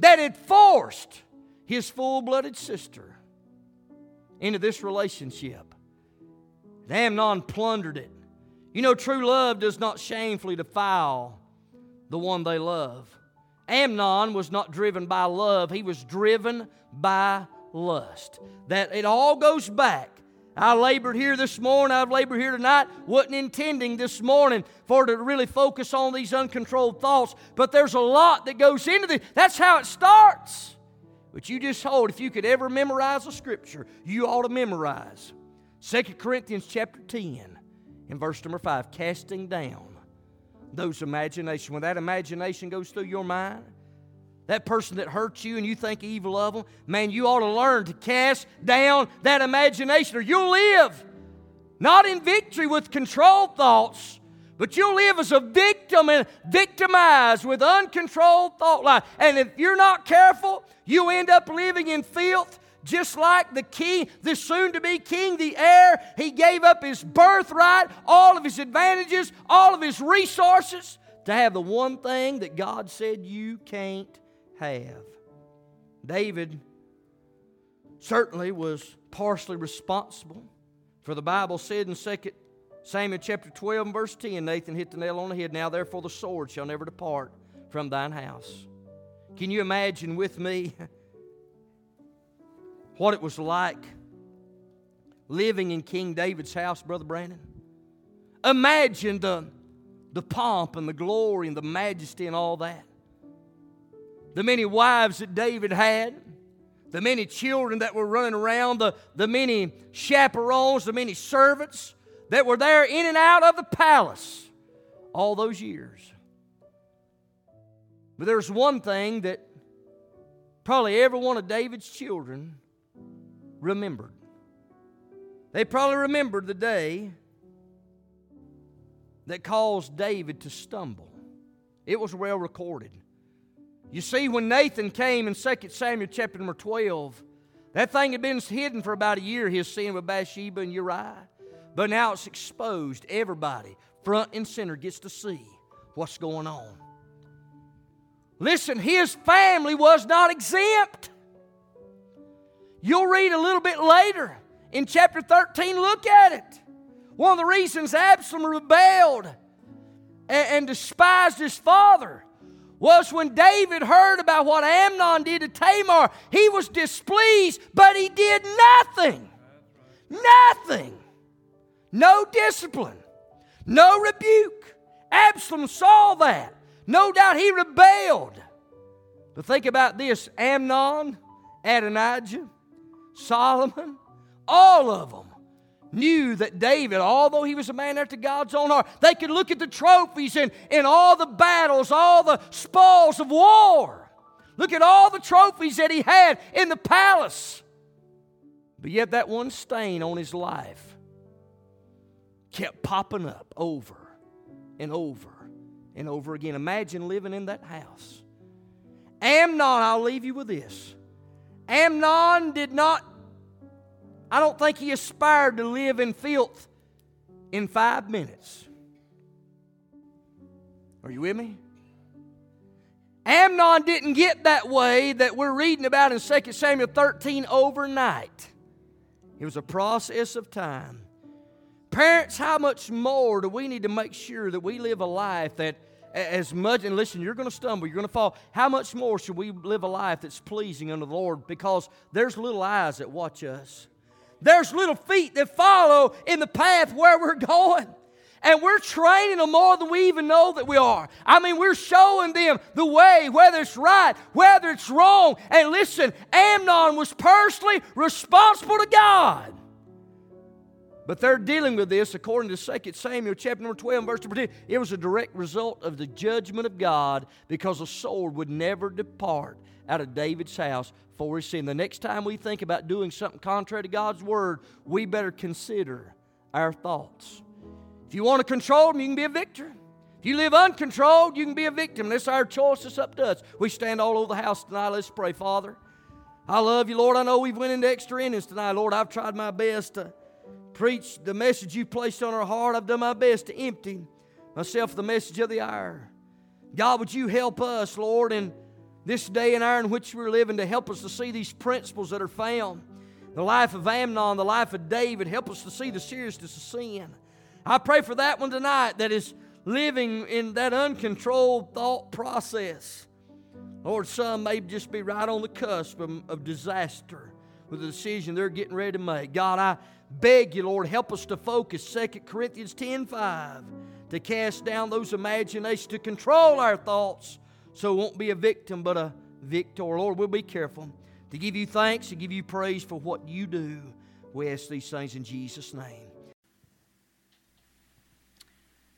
that had forced his full-blooded sister into this relationship. And Amnon plundered it. You know, true love does not shamefully defile the one they love. Amnon was not driven by love. He was driven by lust. That it all goes back. I labored here this morning, I've labored here tonight, wasn't intending this morning for to really focus on these uncontrolled thoughts, but there's a lot that goes into this. That's how it starts. But you just hold, if you could ever memorize a scripture, you ought to memorize 2 Corinthians chapter 10 and verse number 5, casting down those imaginations. When that imagination goes through your mind, that person that hurts you and you think evil of them, man, you ought to learn to cast down that imagination, or you'll live not in victory with controlled thoughts, but you'll live as a victim and victimized with uncontrolled thought life. And if you're not careful, you end up living in filth, just like the king, the soon-to-be king, the heir. He gave up his birthright, all of his advantages, all of his resources to have the one thing that God said you can't have. David certainly was partially responsible. For the Bible said in 2 Samuel chapter 12 and verse 10, Nathan hit the nail on the head, "Now therefore the sword shall never depart from thine house." Can you imagine with me what it was like living in King David's house, Brother Brandon? Imagine the pomp and the glory and the majesty and all that. The many wives that David had, the many children that were running around, the many chaperones, the many servants that were there in and out of the palace all those years. But there's one thing that probably every one of David's children remembered. They probably remembered the day that caused David to stumble. It was well recorded. You see, when Nathan came in 2 Samuel chapter number 12, that thing had been hidden for about a year, his sin with Bathsheba and Uriah. But now it's exposed. Everybody, front and center, gets to see what's going on. Listen, his family was not exempt. You'll read a little bit later in chapter 13, look at it. One of the reasons Absalom rebelled and despised his father was when David heard about what Amnon did to Tamar. He was displeased, but he did nothing. Nothing. No discipline. No rebuke. Absalom saw that. No doubt he rebelled. But think about this. Amnon, Adonijah, Solomon, all of them knew that David, although he was a man after God's own heart, they could look at the trophies and all the battles, all the spoils of war. Look at all the trophies that he had in the palace. But yet that one stain on his life kept popping up over and over and over again. Imagine living in that house. Amnon, I'll leave you with this. Amnon did not, I don't think he aspired to live in filth in 5 minutes. Are you with me? Amnon didn't get that way that we're reading about in 2 Samuel 13 overnight. It was a process of time. Parents, how much more do we need to make sure that we live a life that as much, and listen, you're going to stumble, you're going to fall. How much more should we live a life that's pleasing unto the Lord? Because there's little eyes that watch us. There's little feet that follow in the path where we're going. And we're training them more than we even know that we are. I mean, we're showing them the way, whether it's right, whether it's wrong. And listen, Amnon was personally responsible to God. But they're dealing with this according to 2 Samuel chapter number 12, verse 10. It was a direct result of the judgment of God because a sword would never depart out of David's house for his sin. The next time we think about doing something contrary to God's word, we better consider our thoughts. If you want to control them, you can be a victor. If you live uncontrolled, you can be a victim. That's our choice. It's up to us. We stand all over the house tonight. Let's pray. Father, I love you, Lord. I know we've went into extra innings tonight, Lord. I've tried my best to preach the message you placed on our heart. I've done my best to empty myself of the message of the hour. God, would you help us, Lord, in this day and hour in which we're living, to help us to see these principles that are found. The life of Amnon, the life of David, help us to see the seriousness of sin. I pray for that one tonight that is living in that uncontrolled thought process. Lord, some may just be right on the cusp of disaster with the decision they're getting ready to make. God, I beg you, Lord, help us to focus. 2 Corinthians 10:5, to cast down those imaginations, to control our thoughts so it won't be a victim but a victor. Lord, we'll be careful to give you thanks, to give you praise for what you do. We ask these things in Jesus' name.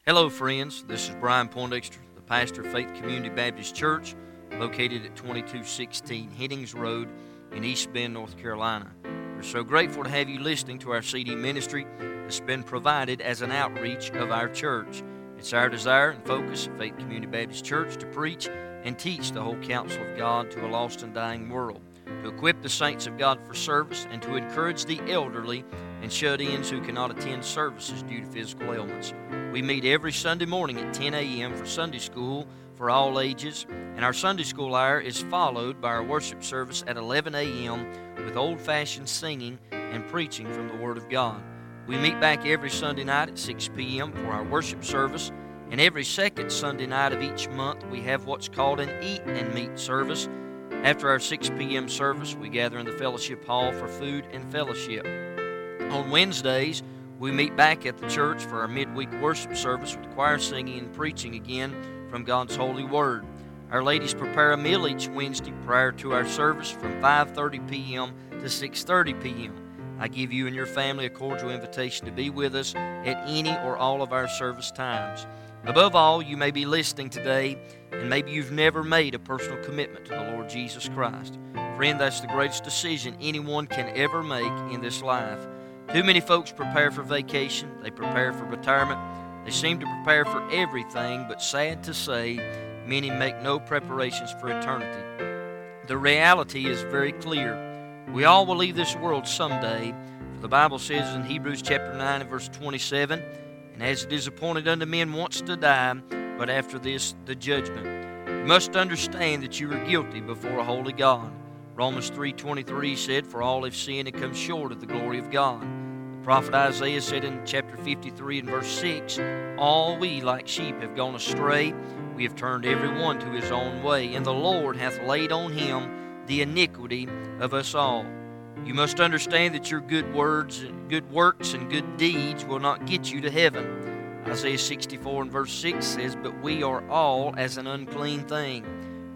Hello, friends. This is Brian Poindexter, the pastor of Faith Community Baptist Church, located at 2216 Hiddings Road in East Bend, North Carolina. We're so grateful to have you listening to our CD ministry that's been provided as an outreach of our church. It's our desire and focus at Faith Community Baptist Church to preach and teach the whole counsel of God to a lost and dying world, to equip the saints of God for service, and to encourage the elderly and shut-ins who cannot attend services due to physical ailments. We meet every Sunday morning at 10 a.m. for Sunday school for all ages, and our Sunday school hour is followed by our worship service at 11 a.m. with old-fashioned singing and preaching from the Word of God. We meet back every Sunday night at 6 p.m. for our worship service, and every second Sunday night of each month we have what's called an Eat and Meet service. After our 6 p.m. service, we gather in the fellowship hall for food and fellowship. On Wednesdays, we meet back at the church for our midweek worship service with choir singing and preaching again from God's Holy Word. Our ladies prepare a meal each Wednesday prior to our service from 5:30 p.m. to 6:30 p.m. I give you and your family a cordial invitation to be with us at any or all of our service times. Above all, you may be listening today, and maybe you've never made a personal commitment to the Lord Jesus Christ. Friend, that's the greatest decision anyone can ever make in this life. Too many folks prepare for vacation, they prepare for retirement, they seem to prepare for everything, but sad to say, many make no preparations for eternity. The reality is very clear. We all will leave this world someday, for the Bible says in Hebrews chapter 9 and verse 27, "And as it is appointed unto men once to die, but after this the judgment." You must understand that you are guilty before a holy God. Romans 3:23 said, "For all have sinned and come short of the glory of God." Prophet Isaiah said in chapter 53 and verse 6, "All we like sheep have gone astray, we have turned every one to his own way, and the Lord hath laid on him the iniquity of us all." You must understand that your good words, good works, and good deeds will not get you to heaven. Isaiah 64 and verse 6 says, "But we are all as an unclean thing,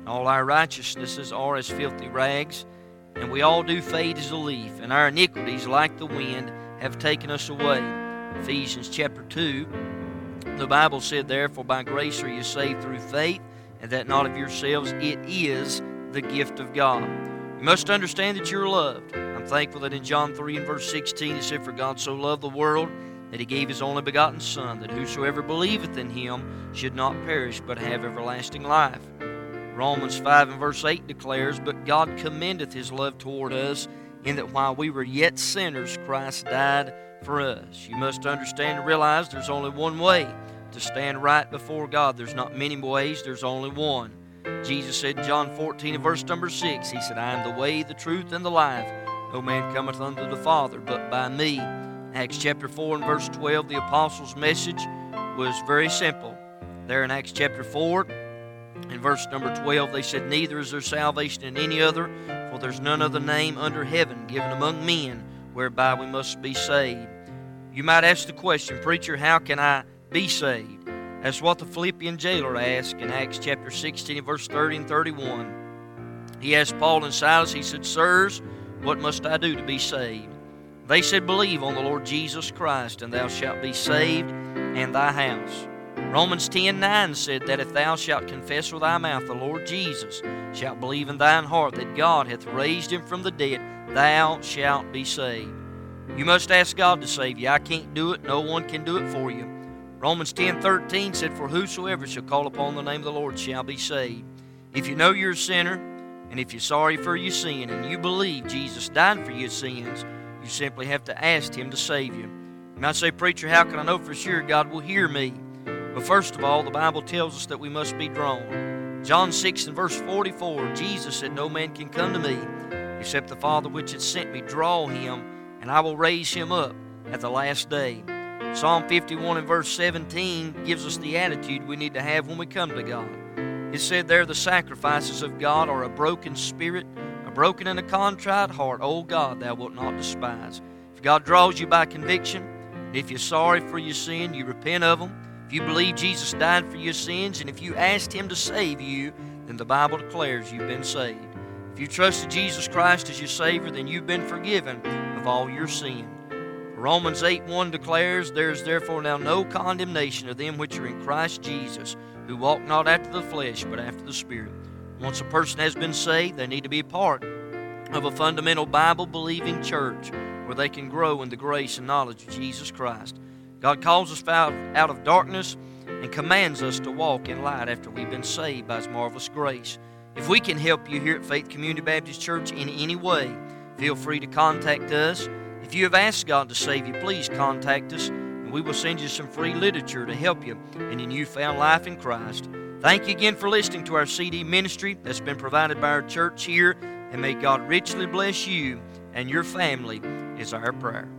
and all our righteousnesses are as filthy rags, and we all do fade as a leaf, and our iniquities like the wind have taken us away." Ephesians chapter 2, the Bible said, "Therefore by grace are you saved through faith, and that not of yourselves, it is the gift of God." You must understand that you're loved. I'm thankful that in John 3 and verse 16 it said, "For God so loved the world that He gave His only begotten Son, that whosoever believeth in Him should not perish but have everlasting life." Romans 5 and verse 8 declares, "But God commendeth His love toward us, in that while we were yet sinners, Christ died for us." You must understand and realize there's only one way to stand right before God. There's not many ways, there's only one. Jesus said in John 14 and verse number 6, He said, "I am the way, the truth, and the life. No man cometh unto the Father but by me." Acts chapter 4 and verse 12, the apostles' message was very simple. There in Acts chapter 4 and verse number 12, they said, "Neither is there salvation in any other, for there's none other name under heaven given among men whereby we must be saved." You might ask the question, "Preacher, how can I be saved?" That's what the Philippian jailer asked in Acts chapter 16, verse 30 and 31. He asked Paul and Silas, he said, "Sirs, what must I do to be saved?" They said, "Believe on the Lord Jesus Christ, and thou shalt be saved, and thy house." Romans 10:9 said that if thou shalt confess with thy mouth the Lord Jesus, shalt believe in thine heart that God hath raised Him from the dead, thou shalt be saved. You must ask God to save you. I can't do it. No one can do it for you. Romans 10:13 said, "For whosoever shall call upon the name of the Lord shall be saved." If you know you're a sinner, and if you're sorry for your sin, and you believe Jesus died for your sins, you simply have to ask Him to save you. You might say, "Preacher, how can I know for sure God will hear me?" But first of all, the Bible tells us that we must be drawn. John 6 and verse 44, Jesus said, "No man can come to me except the Father which hath sent me draw him, and I will raise him up at the last day." Psalm 51 and verse 17 gives us the attitude we need to have when we come to God. It said there, "The sacrifices of God are a broken spirit, a broken and a contrite heart, O God, thou wilt not despise." If God draws you by conviction, and if you're sorry for your sin, you repent of them, if you believe Jesus died for your sins, and if you asked Him to save you, then the Bible declares you've been saved. If you trusted Jesus Christ as your Savior, then you've been forgiven of all your sin. Romans 8:1 declares, "There is therefore now no condemnation of them which are in Christ Jesus, who walk not after the flesh, but after the Spirit." Once a person has been saved, they need to be a part of a fundamental Bible-believing church where they can grow in the grace and knowledge of Jesus Christ. God calls us out of darkness and commands us to walk in light after we've been saved by His marvelous grace. If we can help you here at Faith Community Baptist Church in any way, feel free to contact us. If you have asked God to save you, please contact us, and we will send you some free literature to help you in your newfound life in Christ. Thank you again for listening to our CD ministry that's been provided by our church here, and may God richly bless you and your family is our prayer.